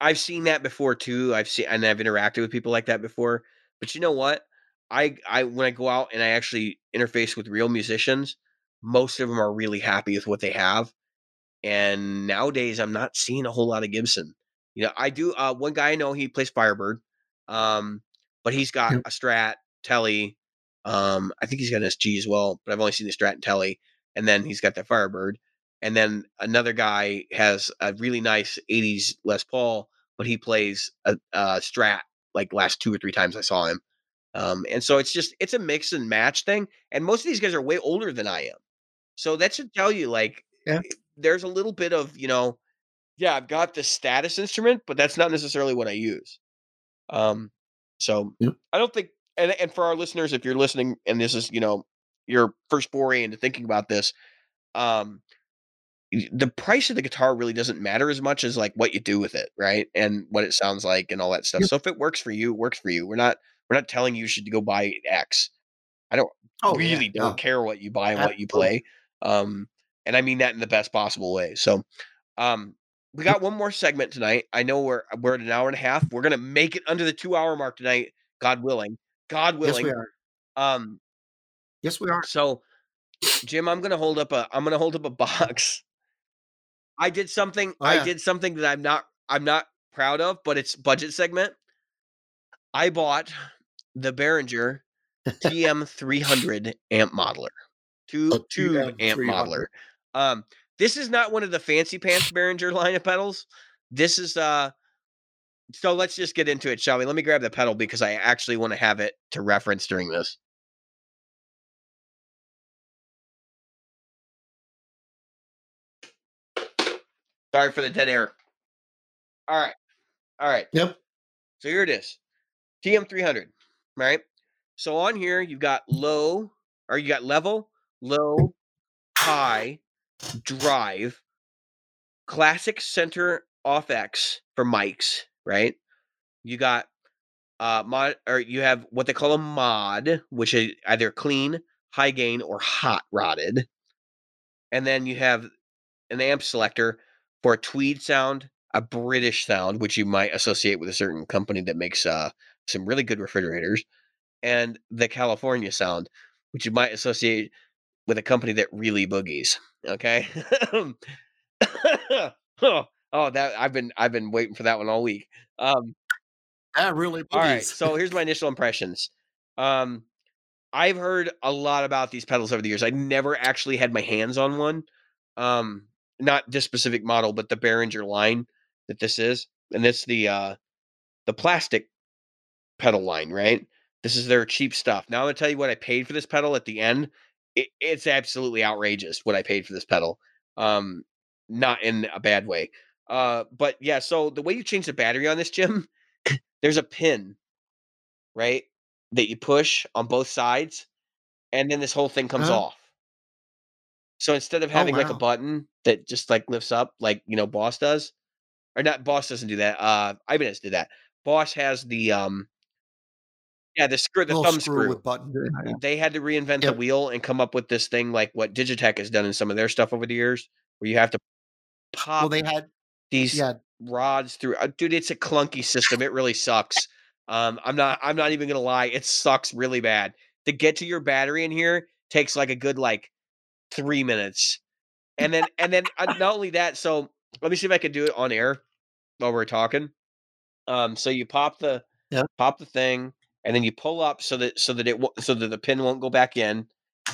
I've seen that before too. I've interacted with people like that before, but you know what? I when I go out and I actually interface with real musicians, most of them are really happy with what they have. And nowadays I'm not seeing a whole lot of Gibson. You know, I do. One guy I know, he plays Firebird. But he's got a Strat, Tele. I think he's got an SG as well, but I've only seen the Strat and Tele. And then he's got that Firebird. And then another guy has a really nice 80s Les Paul, but he plays a Strat like last 2 or 3 times I saw him. And so it's just, it's a mix and match thing. And most of these guys are way older than I am. So that should tell you, like, yeah, there's a little bit of, you know, yeah, I've got this status instrument, but that's not necessarily what I use. So yeah. I don't think, and for our listeners, if you're listening and this is, you know, your first foray into thinking about this, the price of the guitar really doesn't matter as much as like what you do with it. Right. And what it sounds like and all that stuff. Yeah. So if it works for you, it works for you. We're not telling you you should go buy X. I don't don't care what you buy and what you play. And I mean that in the best possible way. So we got one more segment tonight. I know we're at an hour and a half. We're going to make it under the 2-hour mark tonight. God willing. God willing. Yes, we are. Yes, we are. So Jim, I'm going to hold up a box. I did something that I'm not proud of, but it's budget segment. I bought the Behringer TM300 amp modeler, tube amp modeler. This is not one of the fancy pants Behringer line of pedals. This is, so let's just get into it, shall we? Let me grab the pedal because I actually want to have it to reference during this. Sorry for the dead air. All right. Yep. So here it is. TM300, right? So on here, you've got level, low, high, drive, classic center off X for mics, right? You got mod, or you have what they call a mod, which is either clean, high gain, or hot rodded. And then you have an amp selector for a tweed sound, a British sound, which you might associate with a certain company that makes some really good refrigerators, and the California sound, which you might associate with a company that really boogies. Okay. I've been waiting for that one all week. That really boogies. All right. So here's my initial impressions. I've heard a lot about these pedals over the years. I never actually had my hands on one. Not this specific model, but the Behringer line that this is. And it's the plastic pedal line, right? This is their cheap stuff. Now I'm going to tell you what I paid for this pedal at the end. It's absolutely outrageous what I paid for this pedal. Not in a bad way. But yeah, so the way you change the battery on this, Jim, there's a pin, right, that you push on both sides, and then this whole thing comes off. So instead of having like a button that just like lifts up, like, you know, Boss does, or not, Boss doesn't do that. Ibanez did that. Boss has the, the thumb screw with button. They had to reinvent the wheel and come up with this thing like what Digitech has done in some of their stuff over the years, where you have to pop these rods through. Dude, it's a clunky system. It really sucks. I'm not even going to lie. It sucks really bad. To get to your battery in here takes like a good, like 3 minutes. And then not only that, so let me see if I can do it on air while we're talking. So you pop the thing, and then you pull up so that the pin won't go back in,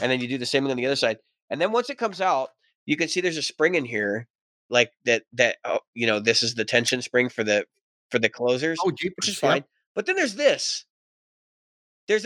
and then you do the same thing on the other side. And then once it comes out, you can see there's a spring in here, like that this is the tension spring for the closers, which is fine. But then there's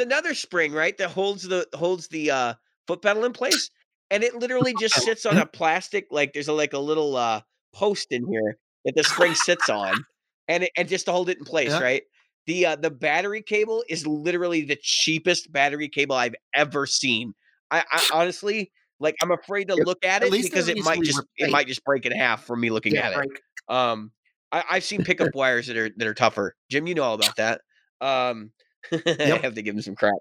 another spring, right, that holds the foot pedal in place, and it literally just sits on a plastic, like there's a little post in here that the spring sits on, and just to hold it in place, right? The battery cable is literally the cheapest battery cable I've ever seen. I honestly, like, I'm afraid to look at it because it might just break in half from me looking at it. I've seen pickup wires that are tougher. Jim, you know all about that. I have to give him some crap.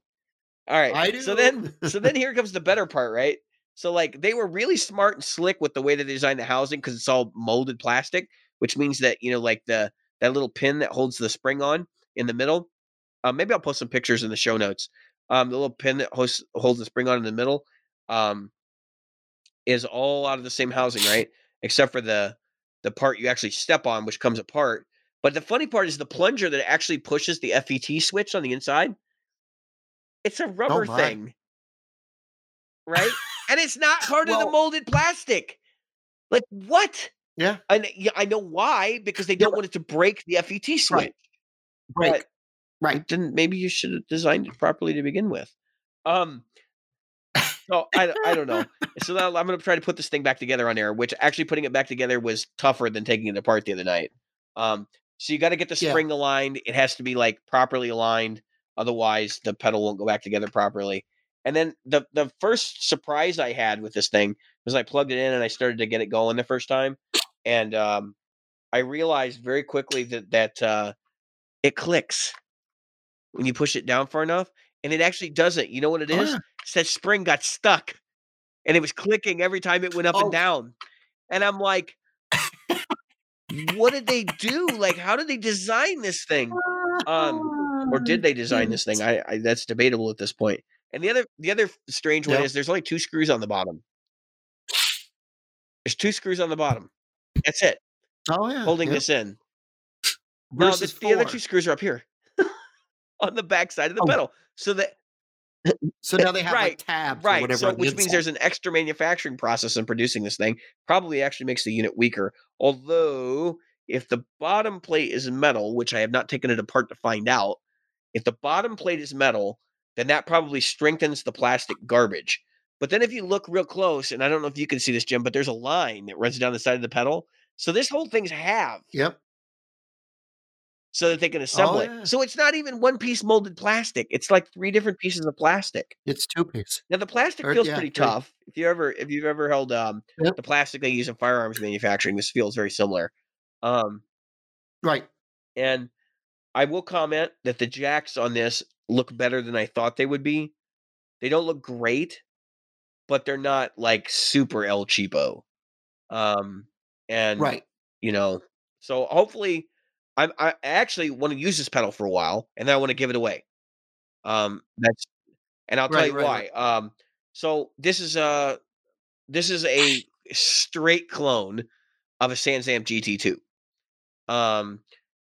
All right. I do. So then here comes the better part, right? So like they were really smart and slick with the way that they designed the housing, because it's all molded plastic, which means that, you know, like that little pin that holds the spring on in the middle. Maybe I'll post some pictures in the show notes. The little pin that holds the spring on in the middle is all out of the same housing, right? Except for the part you actually step on, which comes apart. But the funny part is the plunger that actually pushes the FET switch on the inside. It's a rubber thing, right? And it's not part of the molded plastic. Like, what? Yeah. And I know why, because they don't want it to break the FET switch. Right. Then maybe you should have designed it properly to begin with. So I don't know. So now I'm going to try to put this thing back together on air, which actually putting it back together was tougher than taking it apart the other night. So you got to get the spring aligned. It has to be like properly aligned. Otherwise the pedal won't go back together properly. And then the first surprise I had with this thing was I plugged it in and I started to get it going the first time. And I realized very quickly that it clicks when you push it down far enough. And it actually doesn't. You know what it is? Yeah. It's that spring got stuck. And it was clicking every time it went up and down. And I'm like, what did they do? Like, how did they design this thing? Or did they design this thing? I that's debatable at this point. And the other strange one is there's only two screws on the bottom. There's two screws on the bottom. That's it. Oh, yeah. Holding this in. Versus the other two screws are up here. On the back side of the pedal. So now they have like tabs or whatever. So, which means there's an extra manufacturing process in producing this thing. Probably actually makes the unit weaker. Although if the bottom plate is metal, which I have not taken it apart to find out, if the bottom plate is metal, then that probably strengthens the plastic garbage. But then if you look real close, and I don't know if you can see this, Jim, but there's a line that runs down the side of the pedal. So this whole thing's halved. Yep. So that they can assemble it. So it's not even one piece molded plastic. It's like three different pieces of plastic. It's two piece. Now the plastic feels pretty tough. If you've ever held the plastic they use in firearms manufacturing, this feels very similar. Right. And I will comment that the jacks on this look better than I thought they would be. They don't look great, but they're not like super El Cheapo. And you know, so hopefully. I actually want to use this pedal for a while, and then I want to give it away. I'll tell you why. So this is a straight clone of a Sansamp GT2.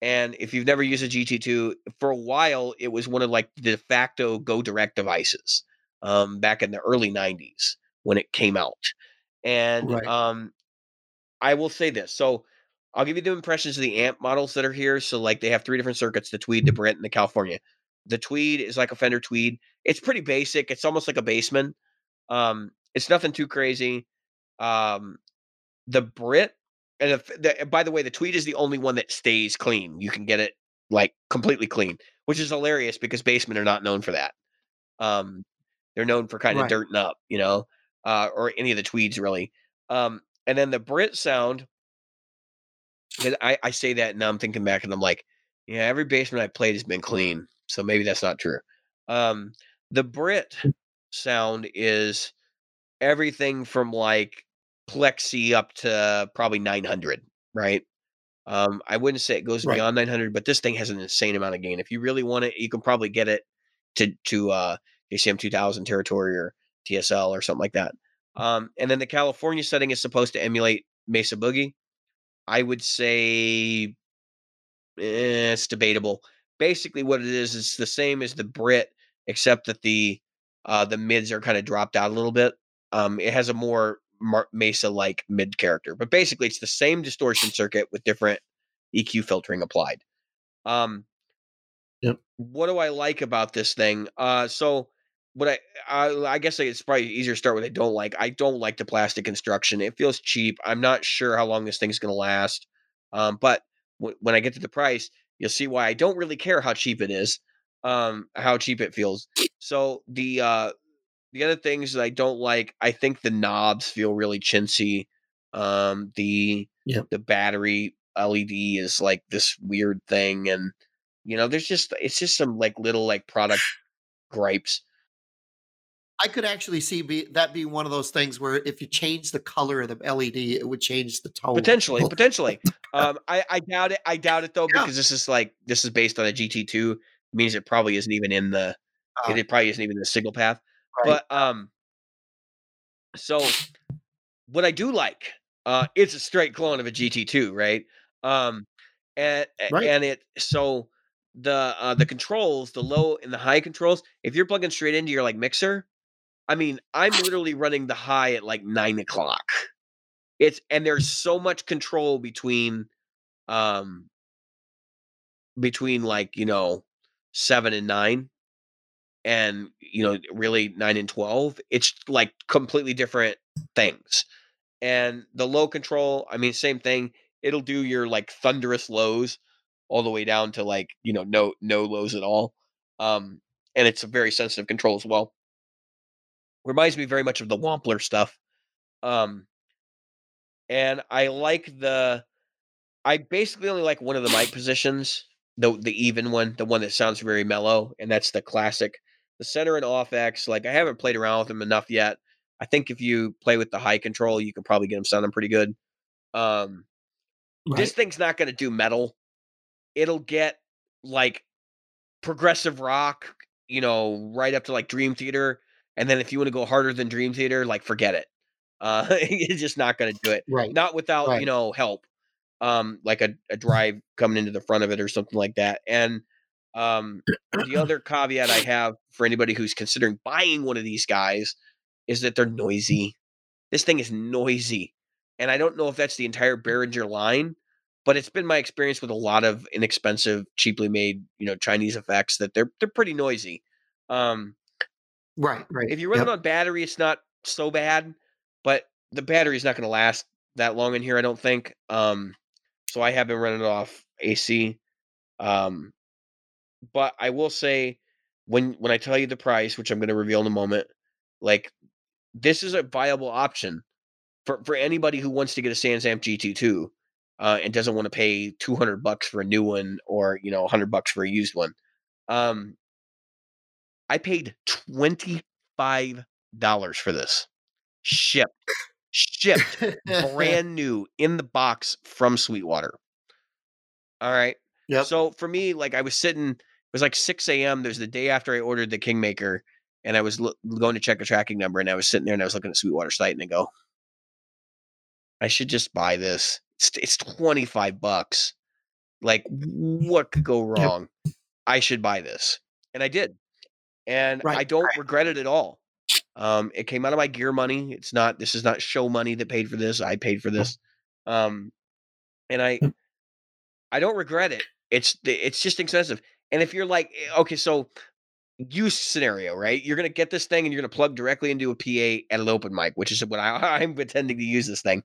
And if you've never used a GT2, for a while it was one of like the de facto go direct devices. Back in the early '90s when it came out, and I will say this so. I'll give you the impressions of the amp models that are here. So like they have three different circuits, the Tweed, the Brent, and the California. The Tweed is like a Fender Tweed. It's pretty basic. It's almost like a Bassman. It's nothing too crazy. The Brent, and by the way, the Tweed is the only one that stays clean. You can get it like completely clean, which is hilarious because Bassmen are not known for that. They're known for kind of dirting up, you know, or any of the Tweeds really. And then the Brent sound, I say that and now I'm thinking back and I'm like, yeah, every Bassman I played has been clean. So maybe that's not true. The Brit sound is everything from like Plexi up to probably 900, right? I wouldn't say it goes beyond 900, but this thing has an insane amount of gain. If you really want it, you can probably get it to JCM 2000 territory or TSL or something like that. And then the California setting is supposed to emulate Mesa Boogie. I would say it's debatable. Basically, what it is, it's the same as the Brit, except that the mids are kind of dropped out a little bit. It has a more Mesa-like mid character, but basically, it's the same distortion circuit with different EQ filtering applied. What do I like about this thing? So what I guess it's probably easier to start with. I don't like the plastic construction. It feels cheap. I'm not sure how long this thing's going to last. But when I get to the price, you'll see why I don't really care how cheap it is, how cheap it feels. So the other things that I don't like, I think the knobs feel really chintzy. The battery LED is like this weird thing. And, you know, it's just some like little like product gripes. I could actually see that be one of those things where if you change the color of the LED, it would change the tone. Potentially. I doubt it though, because this is based on a GT2. It means it probably isn't even in the signal path. Right. But so what I do like, it's a straight clone of a GT2, right? The controls, the low and the high controls, if you're plugging straight into your like mixer. I mean, I'm literally running the high at like 9 o'clock And there's so much control between like, you know, 7 and 9 and, you know, really 9 and 12. It's like completely different things. And the low control, I mean, same thing. It'll do your like thunderous lows all the way down to like, you know, no lows at all. And it's a very sensitive control as well. Reminds me very much of the Wampler stuff. And I like I basically only like one of the mic positions, the even one, the one that sounds very mellow, and that's the classic. The center and off X, like I haven't played around with them enough yet. I think if you play with the high control, you can probably get them sounding pretty good. Right. This thing's not going to do metal. It'll get like progressive rock, you know, right up to like Dream Theater. And then if you want to go harder than Dream Theater, like forget it. It's just not going to do it. Right. Not without, you know, help. Like a drive coming into the front of it or something like that. And the other caveat I have for anybody who's considering buying one of these guys is that they're noisy. This thing is noisy. And I don't know if that's the entire Behringer line, but it's been my experience with a lot of inexpensive, cheaply made, you know, Chinese effects that they're pretty noisy. Right. If you run it on battery, it's not so bad, but the battery is not going to last that long in here, I don't think. So I have been running it off AC. But I will say when I tell you the price, which I'm going to reveal in a moment, like this is a viable option for anybody who wants to get a Sansamp GT2 and doesn't want to pay $200 for a new one or, you know, $100 for a used one. I paid $25 for this shipped brand new in the box from Sweetwater. All right. Yep. So for me, like I was sitting, it was like 6 a.m. There's the day after I ordered the Kingmaker and I was going to check a tracking number and I was sitting there and I was looking at Sweetwater site and I go, I should just buy this. It's $25. Like what could go wrong? Yep. I should buy this. And I did. And I don't regret it at all. It came out of my gear money. This is not show money that paid for this. I paid for this. And I don't regret it. It's just expensive. And if you're like, okay, so use scenario, right? You're going to get this thing and you're going to plug directly into a PA at an open mic, which is what I'm intending to use this thing.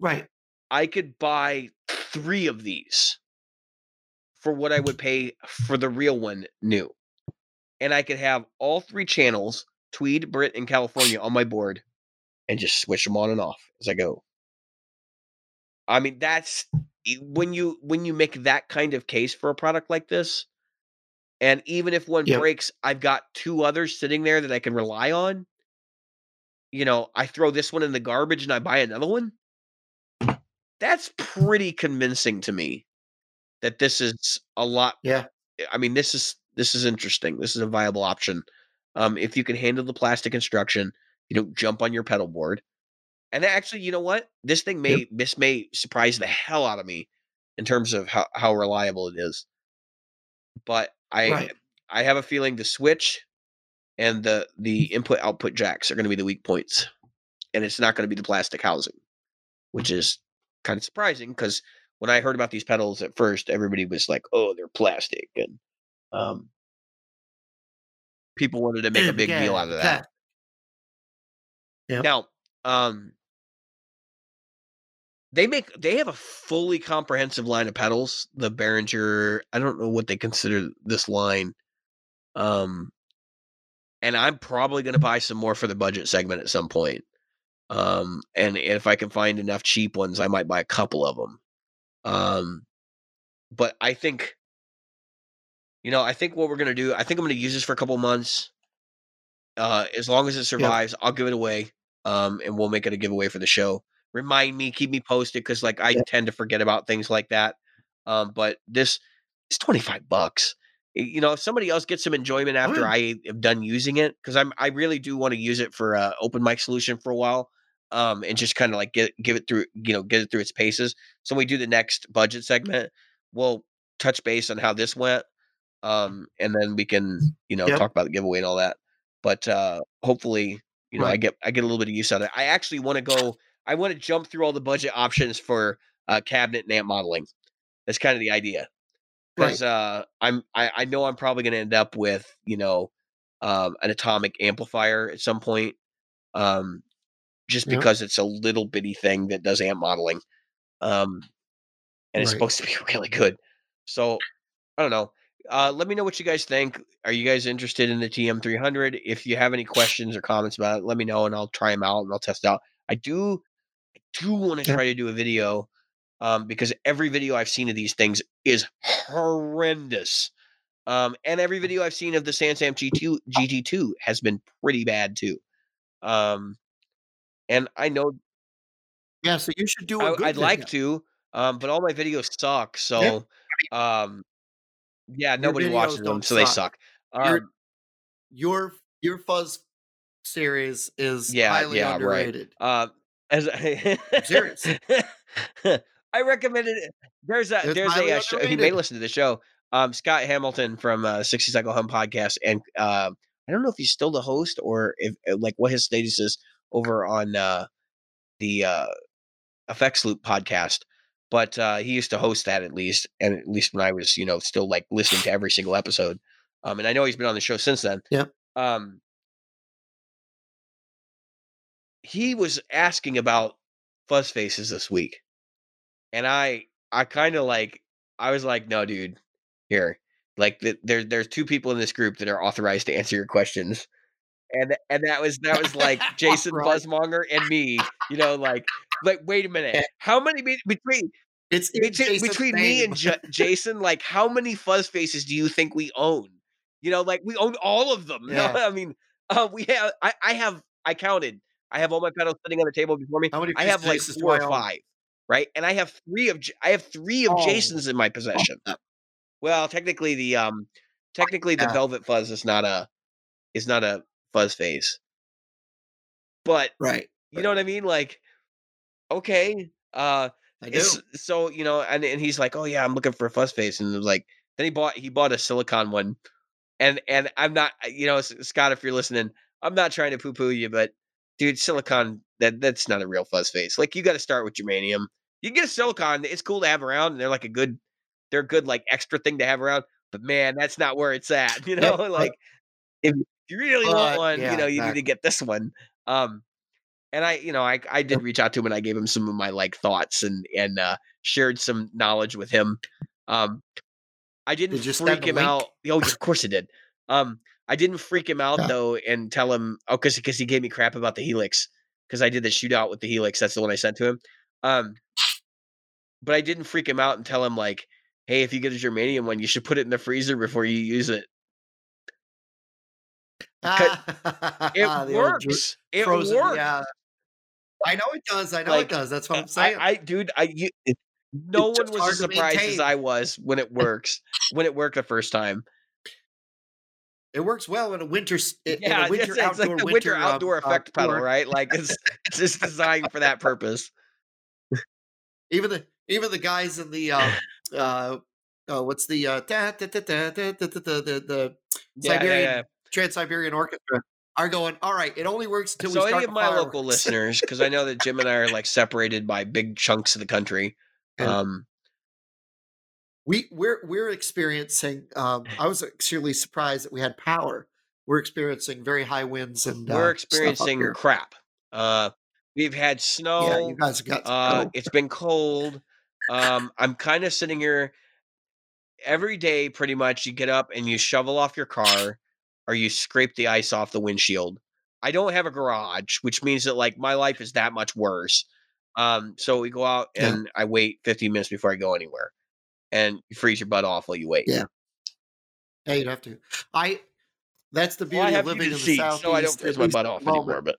Right. I could buy 3 of these for what I would pay for the real one new. And I could have all 3 channels, Tweed, Brit, and California on my board and just switch them on and off as I go. I mean, that's when you make that kind of case for a product like this, and even if one breaks, I've got 2 others sitting there that I can rely on. You know, I throw this one in the garbage and I buy another one. That's pretty convincing to me that this is a lot. Yeah. I mean, this is interesting. This is a viable option. If you can handle the plastic construction, you don't jump on your pedal board. And actually, you know what? This thing may surprise the hell out of me in terms of how reliable it is. But I have a feeling the switch and the input output jacks are going to be the weak points. And it's not going to be the plastic housing, which is kind of surprising because when I heard about these pedals at first, everybody was like, oh, they're plastic. And people wanted to make a big deal out of that. Yep. Now, they have a fully comprehensive line of pedals, the Behringer, I don't know what they consider this line. And I'm probably going to buy some more for the budget segment at some point. And if I can find enough cheap ones, I might buy a couple of them. But I think, you know, what we're going to do, I think I'm going to use this for a couple months. As long as it survives, I'll give it away. And we'll make it a giveaway for the show. Remind me, keep me posted. Cause like I tend to forget about things like that. But this is $25. You know, if somebody else gets some enjoyment after I am done using it, cause I really do want to use it for a open mic solution for a while. And just kind of like get it through its paces. So when we do the next budget segment, we'll touch base on how this went. And then we can, you know, talk about the giveaway and all that, but, hopefully you know, I get a little bit of use out of it. I actually want to go, I want to jump through all the budget options for cabinet and amp modeling. That's kind of the idea. Because I know I'm probably going to end up with, you know, an atomic amplifier at some point. Just because it's a little bitty thing that does amp modeling. And it's supposed to be really good. So I don't know. Let me know what you guys think. Are you guys interested in the TM300? If you have any questions or comments about it, let me know and I'll try them out and I'll test it out. I do want to try to do a video because every video I've seen of these things is horrendous. And every video I've seen of the Sansamp GT2 has been pretty bad too. And I know. Yeah. So you should do a good video. Like to, but all my videos suck. So, yeah, nobody watches them, so they suck. Your fuzz series is highly underrated. As serious, I recommended it. There's a show, he may listen to the show. Scott Hamilton from 60 Cycle Hum Podcast, and I don't know if he's still the host or if like what his status is over on the Effects Loop podcast. But he used to host that at least, and at least when I was, you know, still like listening to every single episode. And I know he's been on the show since then. Yeah. He was asking about fuzz faces this week, and I kind of like I was like, no, dude, here, like there's two people in this group that are authorized to answer your questions, and that was like Jason Fuzzmonger and me, you know, like. Like, wait a minute. How many between me and Jason? Like, how many fuzz faces do you think we own? You know, like we own all of them. Yeah. No, I mean, we have. I counted. I have all my pedals sitting on the table before me. How many I have like four or five, right? And I have three of Jason's in my possession. Oh. Well, technically the Velvet Fuzz is not a fuzz face, but you know what I mean, like. Okay. I do. So, you know, and he's like, oh yeah, I'm looking for a fuzz face. And it was like, then he bought a silicone one. And I'm not, you know, Scott, if you're listening, I'm not trying to poo poo you, but dude, silicone, that's not a real fuzz face. Like you got to start with germanium. You can get a silicone. It's cool to have around. And they're like they're a good, like extra thing to have around, but man, that's not where it's at. You know, like if you really want one, you know, you need to get this one. And I did reach out to him and I gave him some of my like thoughts and shared some knowledge with him. I didn't freak him out. Oh, of course I did. I didn't freak him out though and tell him because he gave me crap about the Helix because I did the shootout with the Helix. That's the one I sent to him. But I didn't freak him out and tell him like, hey, if you get a germanium one, you should put it in the freezer before you use it. It works. It works. Yeah. I know it does. I know like, it does. That's what I'm saying. No one was as surprised as I was when it works. When it worked the first time, it works well in a winter. It's like the winter outdoor effect pedal, right? Like it's just designed for that purpose. Even the guys in the what's the Siberian. Trans-Siberian Orchestra are going, all right, it only works until we start any of my fireworks. Local listeners, because I know that Jim and I are like separated by big chunks of the country. We're experiencing, I was extremely surprised that we had power. We're experiencing very high winds and we're experiencing crap. We've had snow. Yeah, you guys got snow. It's been cold. I'm kind of sitting here every day, pretty much you get up and you shovel off your car. Or you scrape the ice off the windshield. I don't have a garage, which means that like my life is that much worse. So we go out and I wait 15 minutes before I go anywhere, and you freeze your butt off while you wait. Yeah, you'd have to. That's the beauty of living in the Southeast. So I don't freeze my butt off anymore, but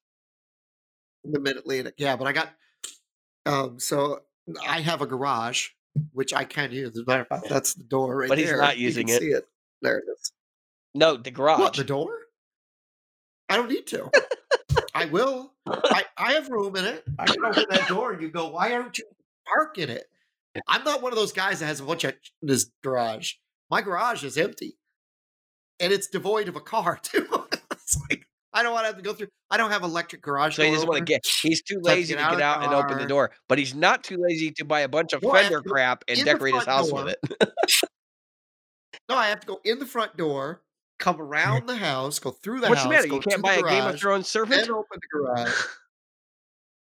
the Mid Atlantic. Yeah, but I got. So I have a garage, which I can use. As a matter of fact, that's the door right there. But he's not using it. See it. There it is. No, the garage. What, the door? I don't need to. I will. I have room in it. I can open that door and you go, why aren't you parking it? I'm not one of those guys that has a bunch of in his garage. My garage is empty. And it's devoid of a car, too. It's like, I don't want to have to go through. I don't have electric garage. So he doesn't want to get. He's too lazy to get out and open the door. But he's not too lazy to buy a bunch of Fender crap and decorate his house with it. No, I have to go in the front door, come around the house, go through the house. What's the matter? You can't buy a Game of Thrones servant? Then open the garage.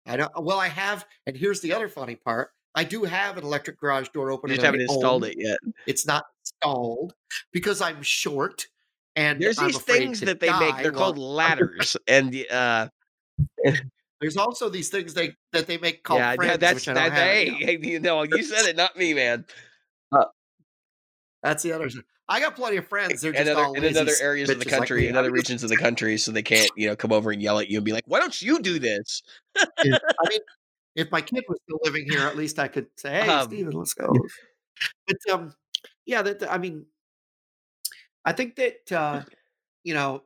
I don't. Well, I have, and here's the other funny part. I do have an electric garage door opener. You just haven't installed it yet. It's not installed because I'm short. And there's these things that they make. They're called ladders, and there's also these things that they make called frames. Yeah, that's that. Hey, you know, you said it, not me, man. That's the other. I got plenty of friends. They're just all lazy in other areas of the country, like in other regions of the country, so they can't, you know, come over and yell at you and be like, "Why don't you do this?" I mean, if my kid was still living here, at least I could say, "Hey, Steven, let's go." But yeah, that I mean. I think that you know,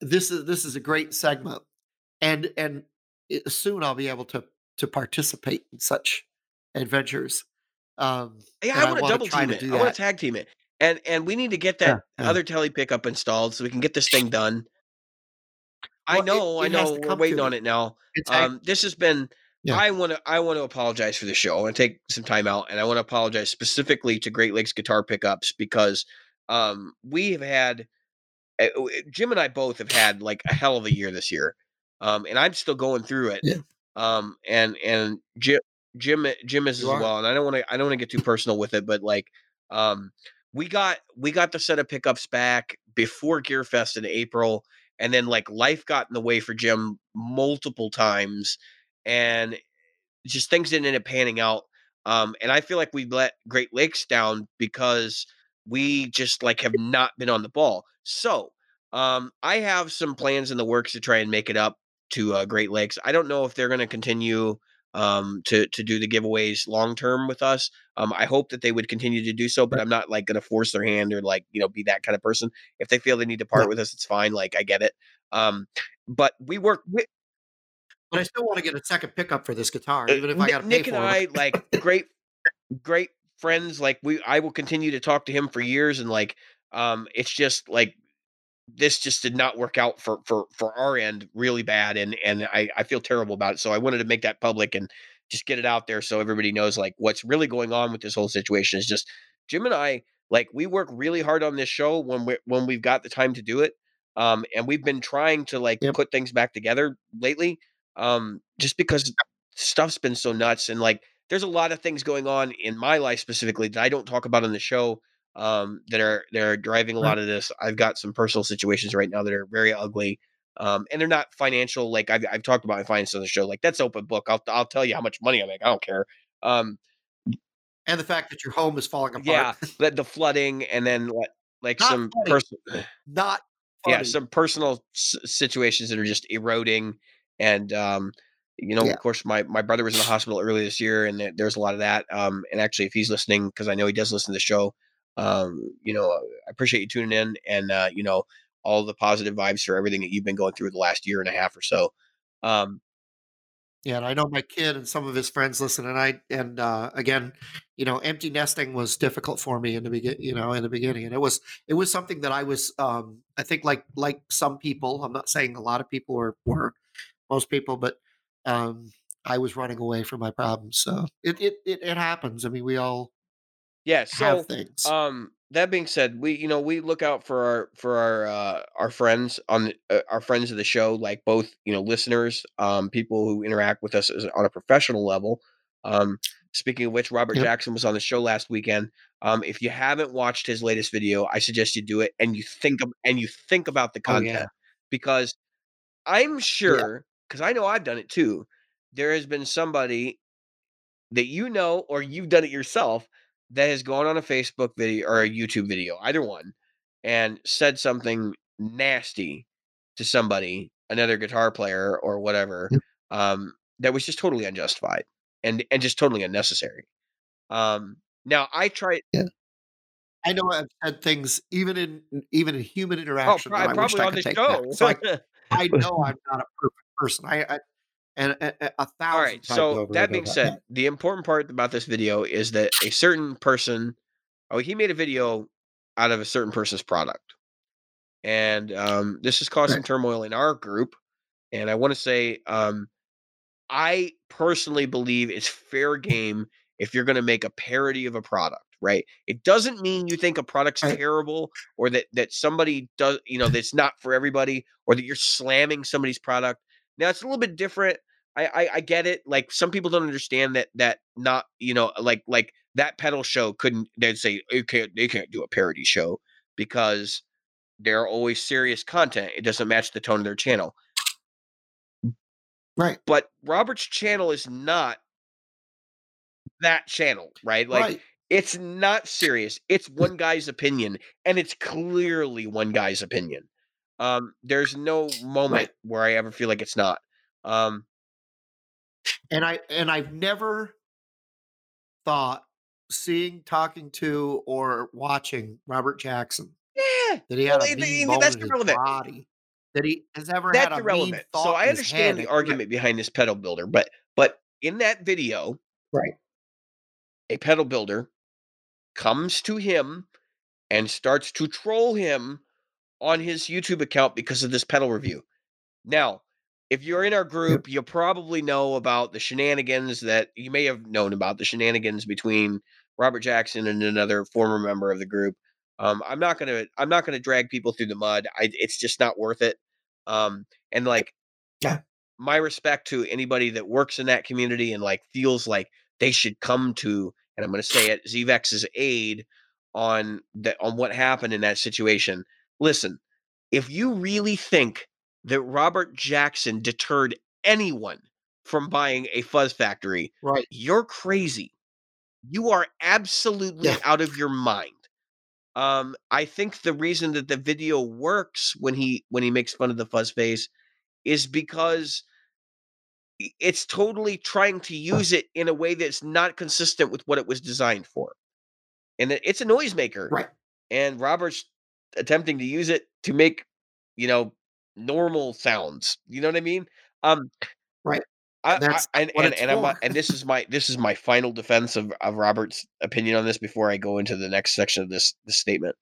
this is a great segment, and soon I'll be able to participate in such adventures. Yeah, I want to double team it. I want to tag team it, and we need to get that other Tele pickup installed so we can get this thing done. Well, I know. We're waiting on it now. This has been. Yeah. I want to apologize for the show. I want to take some time out, and I want to apologize specifically to Great Lakes Guitar Pickups because. We have had Jim and I both have had like a hell of a year this year. And I'm still going through it. Yeah. And Jim is as well. And I don't want to get too personal with it, but like, we got the set of pickups back before Gear Fest in April. And then like life got in the way for Jim multiple times and just things didn't end up panning out. And I feel like we let Great Lakes down because we just like have not been on the ball. So I have some plans in the works to try and make it up to Great Lakes. I don't know if they're going to continue to do the giveaways long term with us. I hope that they would continue to do so, but I'm not like going to force their hand or like, you know, be that kind of person. If they feel they need to part with us, it's fine. Like I get it. But we work with. But I still want to get a second pickup for this guitar, even if I got to pay for it. Nick and I like great friends, like I will continue to talk to him for years, and like it's just like this just did not work out for our end really bad, and I feel terrible about it. So I wanted to make that public and just get it out there so everybody knows like what's really going on with this whole situation. Is just Jim and I, like, we work really hard on this show when we've got the time to do it, and we've been trying to like put things back together lately, just because stuff's been so nuts, and like there's a lot of things going on in my life specifically that I don't talk about on the show, that are driving a lot of this. I've got some personal situations right now that are very ugly, and they're not financial. Like I've talked about my finances on the show. Like that's open book. I'll tell you how much money I make. I don't care. And the fact that your home is falling apart. Yeah, the flooding, and then like some personal, not funny. Yeah, some personal situations that are just eroding, and you know, of course, my brother was in the hospital earlier this year, and there's a lot of that. And actually, if he's listening, because I know he does listen to the show, you know, I appreciate you tuning in, and, you know, all the positive vibes for everything that you've been going through the last year and a half or so. Yeah, and I know my kid and some of his friends listen, and again, you know, empty nesting was difficult for me in the beginning, and it was something that I was, I think like some people, I'm not saying a lot of people or most people, but I was running away from my problems. So it happens. I mean, we all have things. That being said, we look out for our friends our friends of the show, like both, you know, listeners, people who interact with us on a professional level. Speaking of which, Robert Jackson was on the show last weekend. If you haven't watched his latest video, I suggest you do it and you think about the content because I'm sure because I know I've done it too. There has been somebody that you know, or you've done it yourself, that has gone on a Facebook video or a YouTube video, either one, and said something nasty to somebody, another guitar player or whatever, that was just totally unjustified and just totally unnecessary. Now I try. Yeah. I know I've said things even in human interaction. Probably on the show. So I know I'm not a perfect person. I 1,000 All right. So that being said, the important part about this video is that a certain person, he made a video out of a certain person's product. And this is causing turmoil in our group. And I want to say, I personally believe it's fair game if you're going to make a parody of a product, right? It doesn't mean you think a product's terrible, or that somebody does, you know, that's not for everybody, or that you're slamming somebody's product. Now, it's a little bit different. I get it. Like, some people don't understand that not, you know, like that pedal show couldn't, they'd say, okay, they can't do a parody show because they're always serious content. It doesn't match the tone of their channel. Right. But Robert's channel is not that channel, right? Like, right. It's not serious. It's one guy's opinion, and it's clearly one guy's opinion. There's no moment right. where I ever feel like it's not. And I've never thought, talking to, or watching Robert Jackson, that he had a mean moment in his body, that he has ever had a mean thought. So I understand the argument behind this pedal builder, but in that video, right, a pedal builder comes to him and starts to troll him on his YouTube account because of this pedal review. Now, if you're in our group, you probably know about the shenanigans that you may have known about the shenanigans between Robert Jackson and another former member of the group. I'm not gonna drag people through the mud. It's just not worth it. And like, my respect to anybody that works in that community and like feels like they should come to, and I'm gonna say it, Zvex's aid on what happened in that situation. Listen, if you really think that Robert Jackson deterred anyone from buying a Fuzz Factory, right, you're crazy. You are absolutely out of your mind. I think the reason that the video works when he makes fun of the Fuzz Face is because it's totally trying to use it in a way that's not consistent with what it was designed for. And it's a noisemaker. Right. And Robert's attempting to use it to make, you know, normal sounds. You know what I mean? Right. This is my final defense of Robert's opinion on this before I go into the next section of this statement.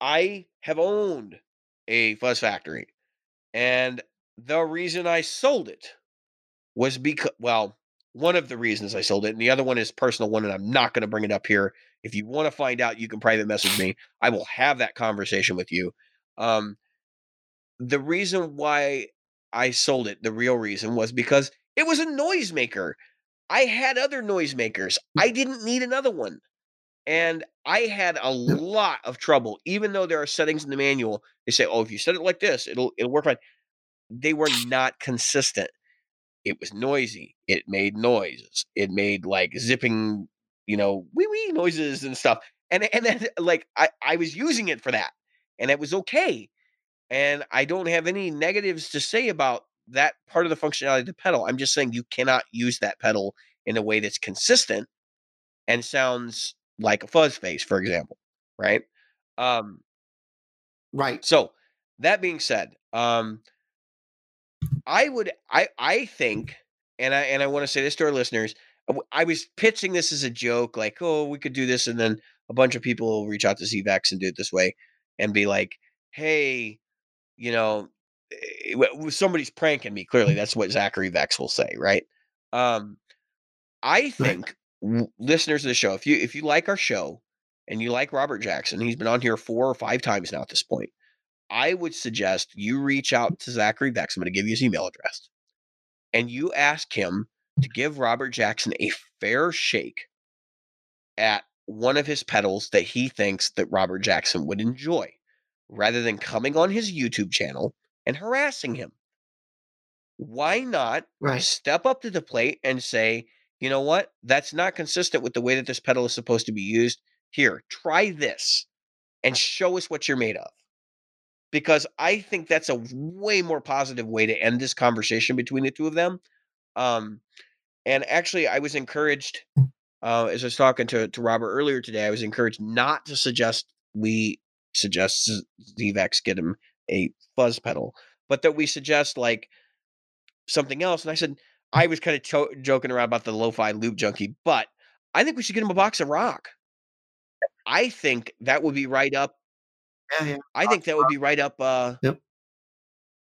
I have owned a Fuzz Factory, and the reason I sold it was because, well, one of the reasons I sold it, and the other one is personal one, and I'm not going to bring it up here. If you want to find out, you can private message me. I will have that conversation with you. The reason why I sold it, the real reason, was because it was a noisemaker. I had other noisemakers. I didn't need another one. And I had a lot of trouble, even though there are settings in the manual. They say, oh, if you set it like this, it'll work fine. They were not consistent. It was noisy. It made noises. It made like zipping, you know, wee-wee noises and stuff. And then like I was using it for that. And it was okay. And I don't have any negatives to say about that part of the functionality of the pedal. I'm just saying you cannot use that pedal in a way that's consistent and sounds like a Fuzz Face, for example. Right. Right. So that being said, I think, and I want to say this to our listeners, I was pitching this as a joke, like, oh, we could do this. And then a bunch of people will reach out to Zvax and do it this way and be like, hey, you know, somebody's pranking me. Clearly, that's what Zachary Vex will say, right? I think listeners of the show, if you like our show and you like Robert Jackson, he's been on here 4 or 5 times now at this point, I would suggest you reach out to Zachary Vex. I'm going to give you his email address. And you ask him to give Robert Jackson a fair shake at one of his pedals that he thinks that Robert Jackson would enjoy, rather than coming on his YouTube channel and harassing him. Why not step up to the plate and say, you know what? That's not consistent with the way that this pedal is supposed to be used. Here, try this and show us what you're made of. Because I think that's a way more positive way to end this conversation between the two of them. And actually, I was encouraged, as I was talking to Robert earlier today, I was encouraged not to suggest Zvax get him a fuzz pedal, but that we suggest like something else. And I said, I was kind of joking around about the lo-fi loop junkie, but I think we should get him a box of rock. I think that would be right up Yeah. I think that would be right up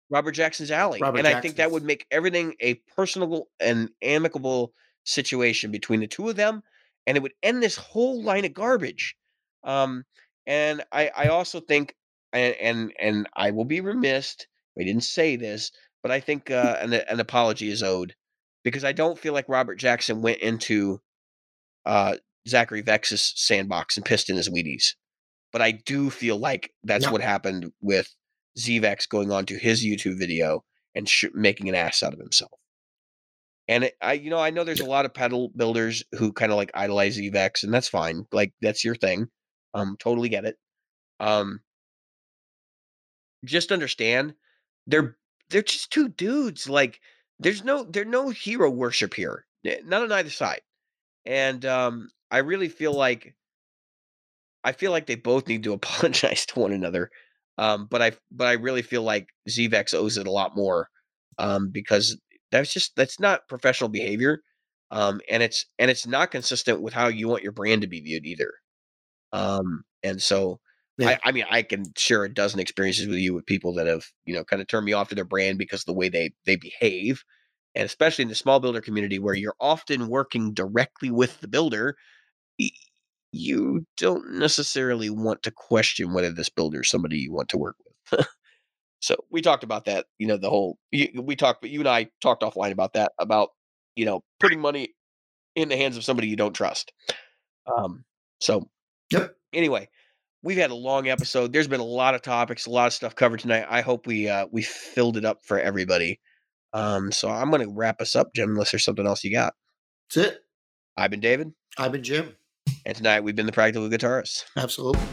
Robert Jackson's alley. I think that would make everything a personable and amicable situation between the two of them, and it would end this whole line of garbage. And I also think, and I will be remiss, I didn't say this, but I think an apology is owed, because I don't feel like Robert Jackson went into Zachary Vex's sandbox and pissed in his Wheaties. But I do feel like that's what happened with ZVex going on to his YouTube video and making an ass out of himself. And I know there's a lot of pedal builders who kind of like idolize ZVex, and that's fine. Like, that's your thing. Totally get it. Just understand they're just two dudes. Like, there's no hero worship here. Not on either side. And I really feel like they both need to apologize to one another. But I really feel like ZVex owes it a lot more, because that's not professional behavior. And it's not consistent with how you want your brand to be viewed either. I can share a dozen experiences with you with people that have, kind of turned me off to their brand because of the way they behave. And especially in the small builder community where you're often working directly with the builder, you don't necessarily want to question whether this builder is somebody you want to work with. So we talked about that, you and I talked offline about that, about putting money in the hands of somebody you don't trust. Anyway, we've had a long episode. There's been a lot of topics, a lot of stuff covered tonight. I hope we filled it up for everybody. So I'm going to wrap us up, Jim, unless there's something else you got. That's it. I've been David. I've been Jim. And tonight we've been the Practical Guitarists. Absolutely.